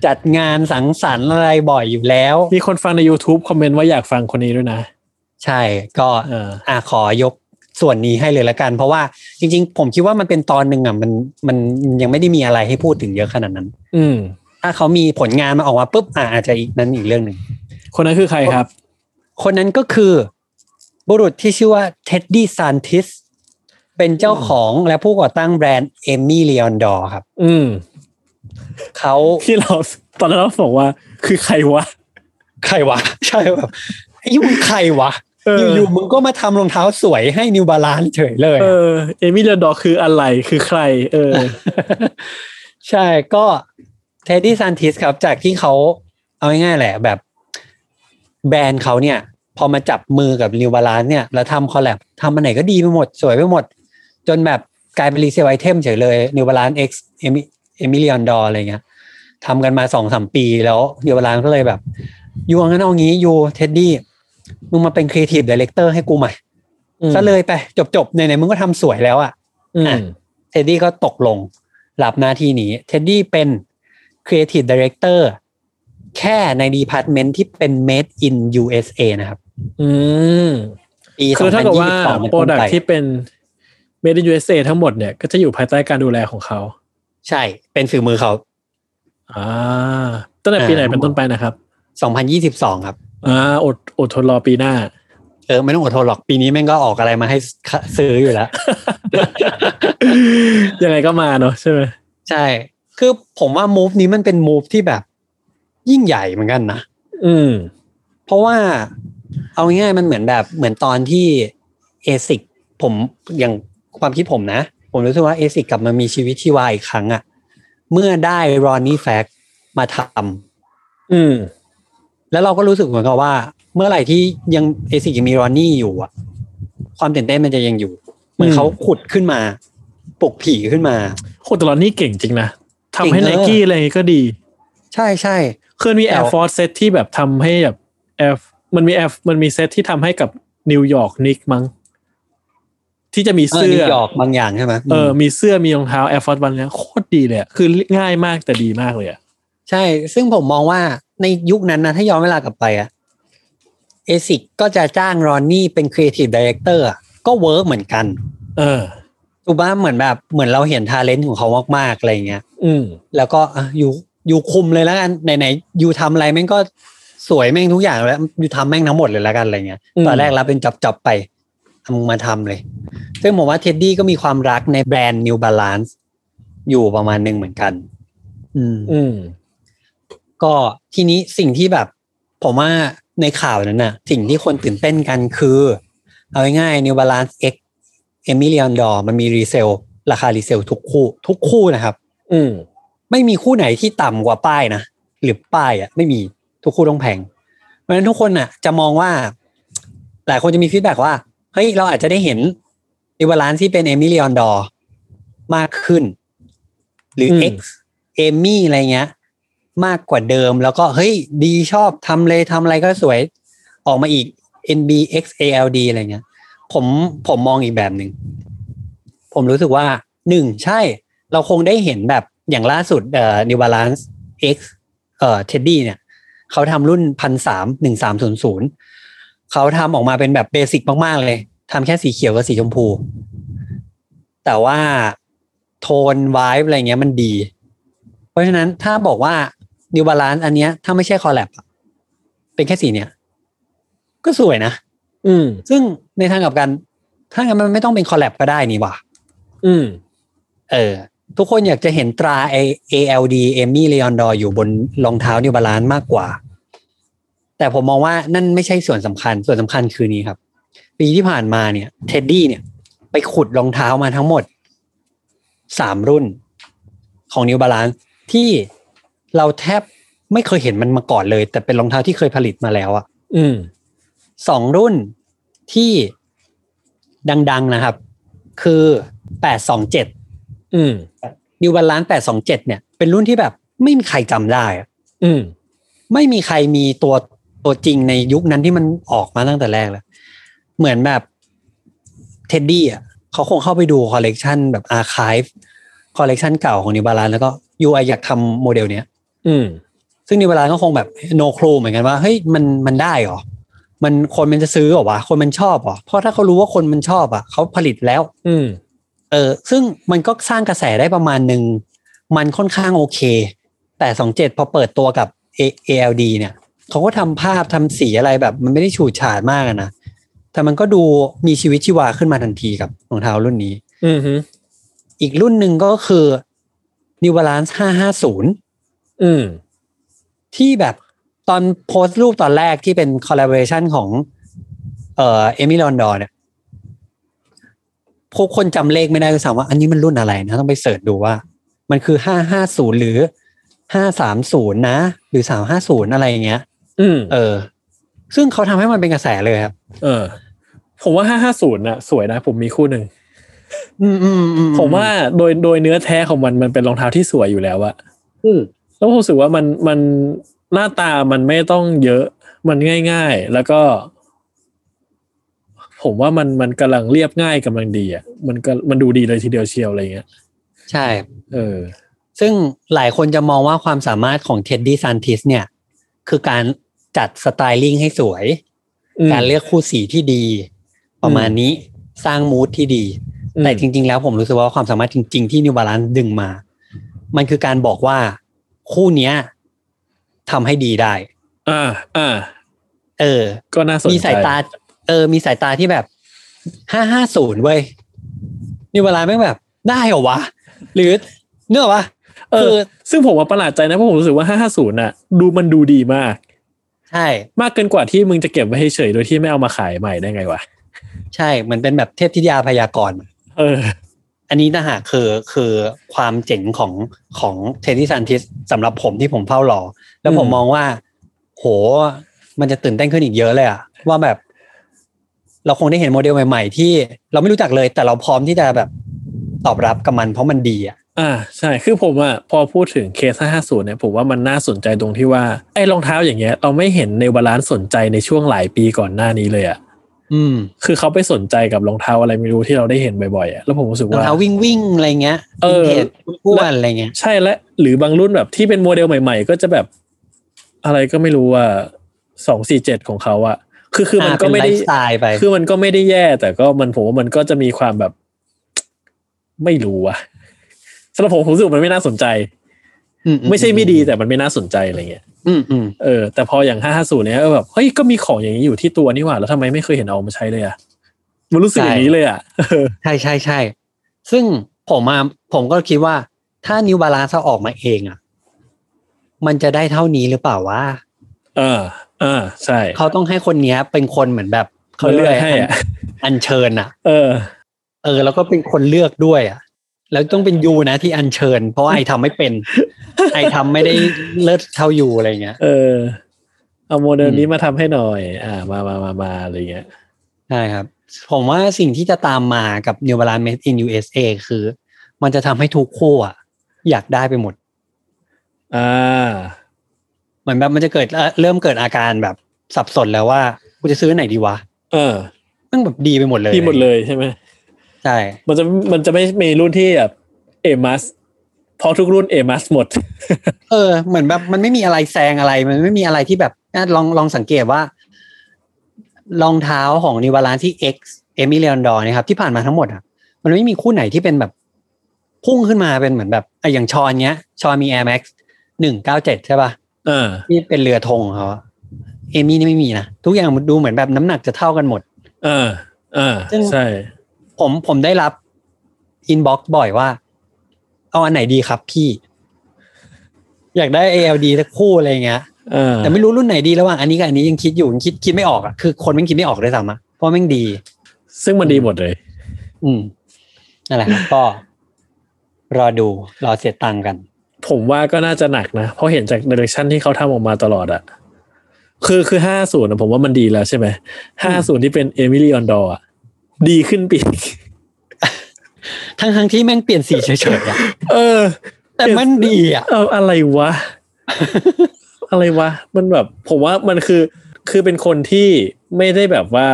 จัดงานสังสรรค์อะไรบ่อยอยู่แล้วมีคนฟังใน YouTube คอมเมนต์ว่าอยากฟังคนนี้ด้วยนะใช่ก็ขอยกส่วนนี้ให้เลยละกันเพราะว่าจริงๆผมคิดว่ามันเป็นตอนหนึ่งอ่ะมันยังไม่ได้มีอะไรให้พูดถึงเยอะขนาดนั้นถ้าเขามีผลงานมาออกมาปุ๊บอาจจะอีกนั้นอีกเรื่องหนึ่งคนนั้นคือใครครับคนนั้นก็คือบุรุษที่ชื่อว่า Teddy Santis เป็นเจ้าของและผู้ก่อตั้งแบรนด์ Aimé Leon Dore ครับเขาที่เราตอนนั้นเราบอกว่าคือใครวะใครวะใช่แบบไอ้มึงใครวะอยู่ๆมึงก็มาทำรองเท้าสวยให้ New Balance เฉยเลยAimé Leon Dore คืออะไรคือใครใช่ก็เทดดี้ซานติสครับจากที่เขาเอาง่ายๆแหละแบบแบรนด์เขาเนี่ยพอมาจับมือกับ New Balance เนี่ยแล้วทำคอลแลบทำอันไหนก็ดีไปหมดสวยไปหมดจนแบบกลายเป็นรีเซลไอเทมเฉยเลย New Balance X Aimé Leon Dore อะไรเงี้ยทำกันมา 2-3 ปีแล้ว New Balance ก็เลยแบบอยู่งั้นเอางี้อยู่เทดดี้มึงมาเป็นครีเอทีฟไดเรคเตอร์ให้กูใหม่ซะเลยไปจบๆไหนๆมึงก็ทำสวยแล้วอ่ะเทดดี้ก็ตกลงรับหน้าที่นี้เทดดี้เป็นCreative Director แค่ในดีพาร์ตเมนต์ที่เป็น Made in USA นะครับคือถ้าเกิดว่าโปรดักต์ที่เป็น Made in USA ทั้งหมดเนี่ยก็จะอยู่ภายใต้การดูแลของเขาใช่เป็นฝีมือเขาตั้งแต่ปีไหนเป็นต้นไปนะครับ2022ครับอดทนรอปีหน้าไม่ต้องอดทนหรอกปีนี้แม่งก็ออกอะไรมาให้ซื้ออยู่แล้ว ยังไงก็มาเนอะใช่ไหมใช่คือผมว่า move นี้มันเป็น move ที่แบบยิ่งใหญ่เหมือนกันนะเพราะว่าเอาง่ายๆมันเหมือนแบบเหมือนตอนที่ ASICS ผมอย่างความคิดผมนะผมรู้สึกว่า ASICS กลับมามีชีวิตชีวาอีกครั้งอะเมื่อได้ Ronnie Fax มาทำแล้วเราก็รู้สึกเหมือนกับว่าเมื่อไหร่ที่ยัง ASICS ยังมี Ronnie อยู่อะความตื่นเต้นมันจะยังอยู่เหมือนเขาขุดขึ้นมาปลุกผีขึ้นมาโคตร Ronnie เก่งจริงนะทำให้ Nike อะไรก็ดีใช่ๆเคยมี Air Force Set ที่แบบทำให้แบบ Air มันมี Air มันมีเซตที่ทำให้กับนิวยอร์กนิกมั้งที่จะมีเสื้อนิวยอร์กบางอย่างใช่ไหมมีเสื้อมีรองเท้า Air Force 1เนี่ยโคตรดีเลยคือง่ายมากแต่ดีมากเลยอ่ะใช่ซึ่งผมมองว่าในยุคนั้นนะถ้าย้อนเวลากลับไปอ่ะ ASICS ก็จะจ้าง Ronnie เป็น Creative Director ก็เวิร์คเหมือนกันถูกป่ะเหมือนแบบเหมือนเราเห็น talent ของเขามากๆอะไรเงี้ยแล้วก็อยู่คุมเลยแล้วกันไหนๆอยู่ทำอะไรแม่งก็สวยแม่งทุกอย่างแล้วอยู่ทำแม่งทั้งหมดเลยแล้วกันอะไรเงี้ยตอนแรกรับเป็นจับไปมึงมาทำเลยซึ่งผมว่าเท็ดดี้ก็มีความรักในแบรนด์ New Balance อยู่ประมาณนึงเหมือนกันก็ทีนี้สิ่งที่แบบผมว่าในข่าวนั้นน่ะสิ่งที่คนตื่นเต้นกันคือเอาง่ายๆ New Balance X Aimé Leon Dore มันมีรีเซลราคารีเซลทุกคู่นะครับไม่มีคู่ไหนที่ต่ำกว่าป้ายนะหรือป้ายอ่ะไม่มีทุกคู่ต้องแพงเพราะฉะนั้นทุกคนน่ะจะมองว่าหลายคนจะมีฟีดแบคว่าเฮ้ยเราอาจจะได้เห็นNew Balanceที่เป็น Aimé Leon Dore มากขึ้นหรือ X Amy อะไรเงี้ยมากกว่าเดิมแล้วก็เฮ้ยดีชอบทำอะไรก็สวยออกมาอีก NBXALD อะไรเงี้ยผมมองอีกแบบหนึ่งผมรู้สึกว่า1ใช่เราคงได้เห็นแบบอย่างล่าสุดNew Balance X Teddy เนี่ยเขาทำรุ่น 1300 เขาทำออกมาเป็นแบบเบสิกมากๆเลยทำแค่สีเขียวกับสีชมพูแต่ว่าโทนไวบ์อะไรเงี้ยมันดีเพราะฉะนั้นถ้าบอกว่า New Balance อันเนี้ยถ้าไม่ใช่คอลแลบเป็นแค่สีเนี้ยก็สวยนะซึ่งในทางกลับกันถ้างั้นมันไม่ต้องเป็นคอลแลบก็ได้นี่หว่า ทุกคนอยากจะเห็นตรา ALD Aimé Leon Dore อยู่บนรองเท้า New Balance มากกว่าแต่ผมมองว่านั่นไม่ใช่ส่วนสำคัญส่วนสำคัญคือนี้ครับปีที่ผ่านมาเนี่ย Teddy เนี่ยไปขุดรองเท้ามาทั้งหมด3รุ่นของ New Balance ที่เราแทบไม่เคยเห็นมันมาก่อนเลยแต่เป็นรองเท้าที่เคยผลิตมาแล้วอ่ะ2รุ่นที่ดังๆนะครับคือ827New Balance 827เนี่ยเป็นรุ่นที่แบบไม่มีใครจำได้ไม่มีใครมีตัวจริงในยุคนั้นที่มันออกมาตั้งแต่แรกเลยเหมือนแบบ Teddy อ่ะเขาคงเข้าไปดูคอลเลกชันแบบ archive คอลเลกชันเก่าของ New Balance แล้วก็ UI อยากทำโมเดลเนี้ยซึ่ง New Balance ก็คงแบบ no clue เหมือนกันว่าเฮ้ยมันได้หรอมันคนมันจะซื้อหรอวะคนมันชอบหรอเพราะถ้าเขารู้ว่าคนมันชอบอ่ะเขาผลิตแล้วซึ่งมันก็สร้างกระแสได้ประมาณนึงมันค่อนข้างโอเค827พอเปิดตัวกับ ALD เนี่ยเขาก็ทำภาพทำสีอะไรแบบมันไม่ได้ฉูดฉาดมากนะแต่มันก็ดูมีชีวิตชีวาขึ้นมาทันทีกับรองเท้ารุ่นนี้อีกรุ่นหนึ่งก็คือ New Balance 550ที่แบบตอนโพสต์รูปตอนแรกที่เป็น collaboration ของAimé Leon Dore เนี่ยพวกคนจำเลขไม่ได้ก็ถามว่าอันนี้มันรุ่นอะไรนะต้องไปเสิร์ชดูว่ามันคือ550หรือ530นะหรือ350อะไรอย่างเงี้ยซึ่งเขาทำให้มันเป็นกระแสเลยครับผมว่า550น่ะสวยนะผมมีคู่หนึ่งผมว่าโดยเนื้อแท้ของมันเป็นรองเท้าที่สวยอยู่แล้วอะแล้วผมรู้สึกว่ามันหน้าตามันไม่ต้องเยอะมันง่ายๆแล้วก็ผมว่ามันกำลังเรียบง่ายกำลังดีอ่ะมันดูดีเลยทีเดียวเชียวอะไรเงี้ยใช่ซึ่งหลายคนจะมองว่าความสามารถของ Teddy Santis เนี่ยคือการจัดสไตลิ่งให้สวยการเลือกคู่สีที่ดีประมาณนี้สร้างมูดที่ดีแต่จริงๆแล้วผมรู้สึกว่าความสามารถจริงๆที่ New Balance ดึงมามันคือการบอกว่าคู่เนี้ยทำให้ดีได้ก็น่าสนใจมีสายตามีสายตาที่แบบ550เว้ยนี่เวลาแม่งแบบได้เหรอวะหรือเนื้อวะซึ่งผมว่าประหลาดใจนะเพราะผมรู้สึกว่า550น่ะมันดูดีมากใช่มากเกินกว่าที่มึงจะเก็บไว้ให้เฉยโดยที่ไม่เอามาขายใหม่ได้ไงวะใช่เหมือนเป็นแบบเทพธิดาพยากรณ์อันนี้นะฮะคือความเจ๋งของเทนนิสซันทิสสำหรับผมที่ผมเฝ้ารอแล้วผมมองว่าโหมันจะตื่นเต้นขึ้นอีกเยอะเลยอะว่าแบบเราคงได้เห็นโมเดลใหม่ๆที่เราไม่รู้จักเลยแต่เราพร้อมที่จะแบบตอบรับกับมันเพราะมันดีอ่ะใช่คือผมอ่ะพอพูดถึงเคส550เนี่ยผมว่ามันน่าสนใจตรงที่ว่าไอ้รองเท้าอย่างเงี้ยเราไม่เห็นในบาลานซ์สนใจในช่วงหลายปีก่อนหน้านี้เลยอ่ะคือเขาไปสนใจกับรองเท้าอะไรไม่รู้ที่เราได้เห็นบ่อยๆอ่ะแล้วผมรู้สึกว่ารองเท้าวิ่งๆอะไรเงี้ยเห็นอ้วนอะไรเงี้ยใช่และหรือบางรุ่นแบบที่เป็นโมเดลใหม่ๆก็จะแบบอะไรก็ไม่รู้อ่ะ247ของเขาอ่ะคือมันก็ไม่ได้คือมันก็ไม่ได้แย่แต่ก็มันผมว่ามันก็จะมีความแบบไม่รู้อะสำหรับผมรู้สึกมันไม่น่าสนใจไม่ใช่ไม่ดีแต่มันไม่น่าสนใจอะไรเงี้ยแต่พออย่าง550เนี่ยแบบเฮ้ยก็มีของอย่างนี้อยู่ที่ตัวนี่หว่าแล้วทำไมไม่เคยเห็นเอามาใช้เลยอะมันรู้สึกอย่างนี้เลยอะใช่ใช่ใช่ซึ่งผมก็คิดว่าถ้าNew Balanceออกมาเองอะมันจะได้เท่านี้หรือเปล่าวะใช่เขาต้องให้คนนี้เป็นคนเหมือนแบบเขาเลือกให้อัญเชิญอ่ะแล้วก็เป็นคนเลือกด้วยอ่ะแล้วต้องเป็นยูนะที่อัญเชิญเพราะไอทำไม่เป็นไอทำไม่ได้เลิศเท่ายูอะไรเงี้ยเอาโมเดลนี้มาทำให้หน่อยมาอะไรเงี้ยใช่ครับผมว่าสิ่งที่จะตามมากับ New Balance Made in USA คือมันจะทำให้ทุกคู่อ่ะอยากได้ไปหมดเหมือนแบบมันจะเกิดเริ่มเกิดอาการแบบสับสนแล้วว่ากูจะซื้อไหนดีวะตั้งแบบดีไปหมดเลยดีหมดเลยใช่ไหมใช่มันจะไม่มีรุ่นที่แบบเอมัสพอทุกรุ่นเอมัสหมดเหมือนแบบมันไม่มีอะไรแซงอะไรมันไม่มีอะไรที่แบบลองสังเกตว่ารองเท้าของ New Balance ที่ X Aimé Leon Dore นะครับที่ผ่านมาทั้งหมดอ่ะมันไม่มีคู่ไหนที่เป็นแบบพุ่งขึ้นมาเป็นเหมือนแบบอย่างชอนเงี้ยชอนมี Air Max 197ใช่ป่ะนี่เป็นเรือธงเขาเอมี่นี่ไม่มีนะทุกอย่างดูเหมือนแบบน้ำหนักจะเท่ากันหมดซึ่งใช่ผมได้รับอินบ็อกซ์บ่อยว่า เอาอันไหนดีครับพี่อยากได้ ALD สักคู่อะไรเงี้ยแต่ไม่รู้รุ่นไหนดีระหว่างอันนี้กับอันนี้ยังคิดอยู่ยังคิดไม่ออกอ่ะคือคนมันคิดไม่ออกเลยซ้ำอ่ะเพราะแม่งดีซึ่งมันดีหมดเลยนั่นแหละครับก็รอดูรอเสียตังค์กันผมว่าก็น่าจะหนักนะเพราะเห็นจากดิเรกชันที่เขาทำออกมาตลอดอ่ะคือ50นะผมว่ามันดีแล้วใช่ไหม50ที่เป็นAimé Leon Doreอ่ะดีขึ้นปีทั้งที่แม่งเปลี่ยนสีเฉยๆอ่ะแต่มันดีอ่ะอะไรวะอะไรวะมันแบบผมว่ามันคือเป็นคนที่ไม่ได้แบบว่า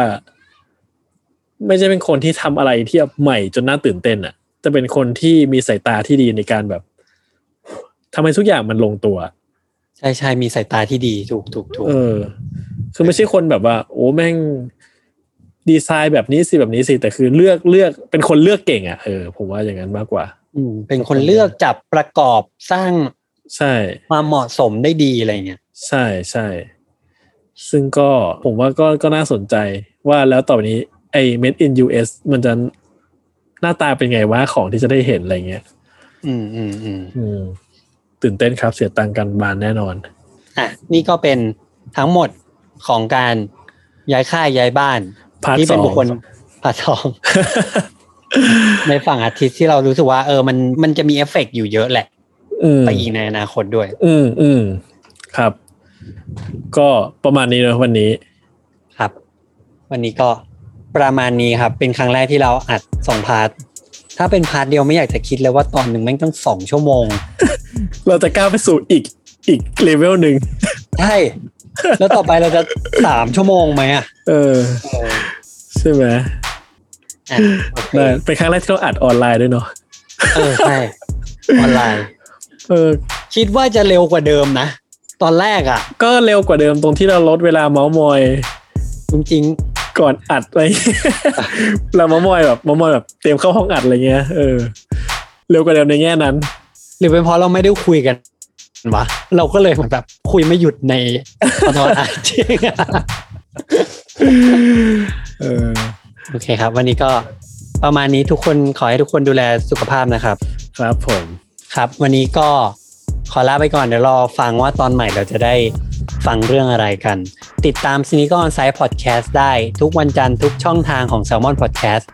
ไม่ใช่เป็นคนที่ทำอะไรที่ใหม่จนน่าตื่นเต้นอ่ะจะเป็นคนที่มีสายตาที่ดีในการแบบทำให้ทุกอย่างมันลงตัวใช่ๆมีสายตาที่ดีถูกคือไม่ใช่คนแบบว่าโอ้แม่งดีไซน์แบบนี้สิแบบนี้สิแต่คือเลือกเป็นคนเลือกเก่งอ่ะผมว่าอย่างนั้นมากกว่าเป็นคนเลือกจับประกอบสร้างใช่ความเหมาะสมได้ดีอะไรเงี้ยใช่ๆซึ่งก็ผมว่าก็น่าสนใจว่าแล้วต่อไปนี้ไอ้ Made in US มันจะหน้าตาเป็นไงวะของที่จะได้เห็นอะไรเงี้ยตื่นเต้นครับเสียตังค์กันบานแน่นอนอ่ะนี่ก็เป็นทั้งหมดของการย้ายค่ายย้ายบ้านที่เป็นบุคคลพาร์ท 2 ในฝั่งอาทิตย์ที่เรารู้สึกว่ามันจะมีเอฟเฟกต์อยู่เยอะแหละไปอีกในอนาคตด้วยครับก็ประมาณนี้นะวันนี้ครับวันนี้ก็ประมาณนี้ครับเป็นครั้งแรกที่เราอัด2พาร์ทถ้าเป็นพาร์ทเดียวไม่อยากจะคิดเลยว่าตอนหนึ่งแม่งต้อง2ชั่วโมงเราจะก้าวไปสู่อีกเลเวลหนึ่งใช่แล้วต่อไปเราจะ3ชั่วโมงไหมอ่ะใช่ไหมเป็นครั้งแรกที่เราอัดออนไลน์ด้วยเนาะใช่ออนไลน์คิดว่าจะเร็วกว่าเดิมนะตอนแรกอ่ะก็เร็วกว่าเดิมตรงที่เราลดเวลาเม้ามอยจริงๆก่อนอัดไปเราเม้ามอยแบบเตรียมเข้าห้องอัดอะไรเงี้ยเร็วกว่าเดิมในแง่นั้นหรือเป็นเพราะเราไม่ได้คุยกันวะเราก็เลยแบบคุยไม่หยุดในตอนอัดจริงโอเคครับวันนี้ก็ประมาณนี้ทุกคนขอให้ทุกคนดูแลสุขภาพนะครับครับผมครับวันนี้ก็ขอลาไปก่อนเดี๋ยวรอฟังว่าตอนใหม่เราจะได้ฟังเรื่องอะไรกันติดตาม Sneaker On Site Podcast ได้ทุกวันจันทร์ทุกช่องทางของ Salmon Podcast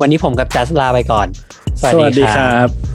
วันนี้ผมกับจัสลาไปก่อนสวัสดีครับ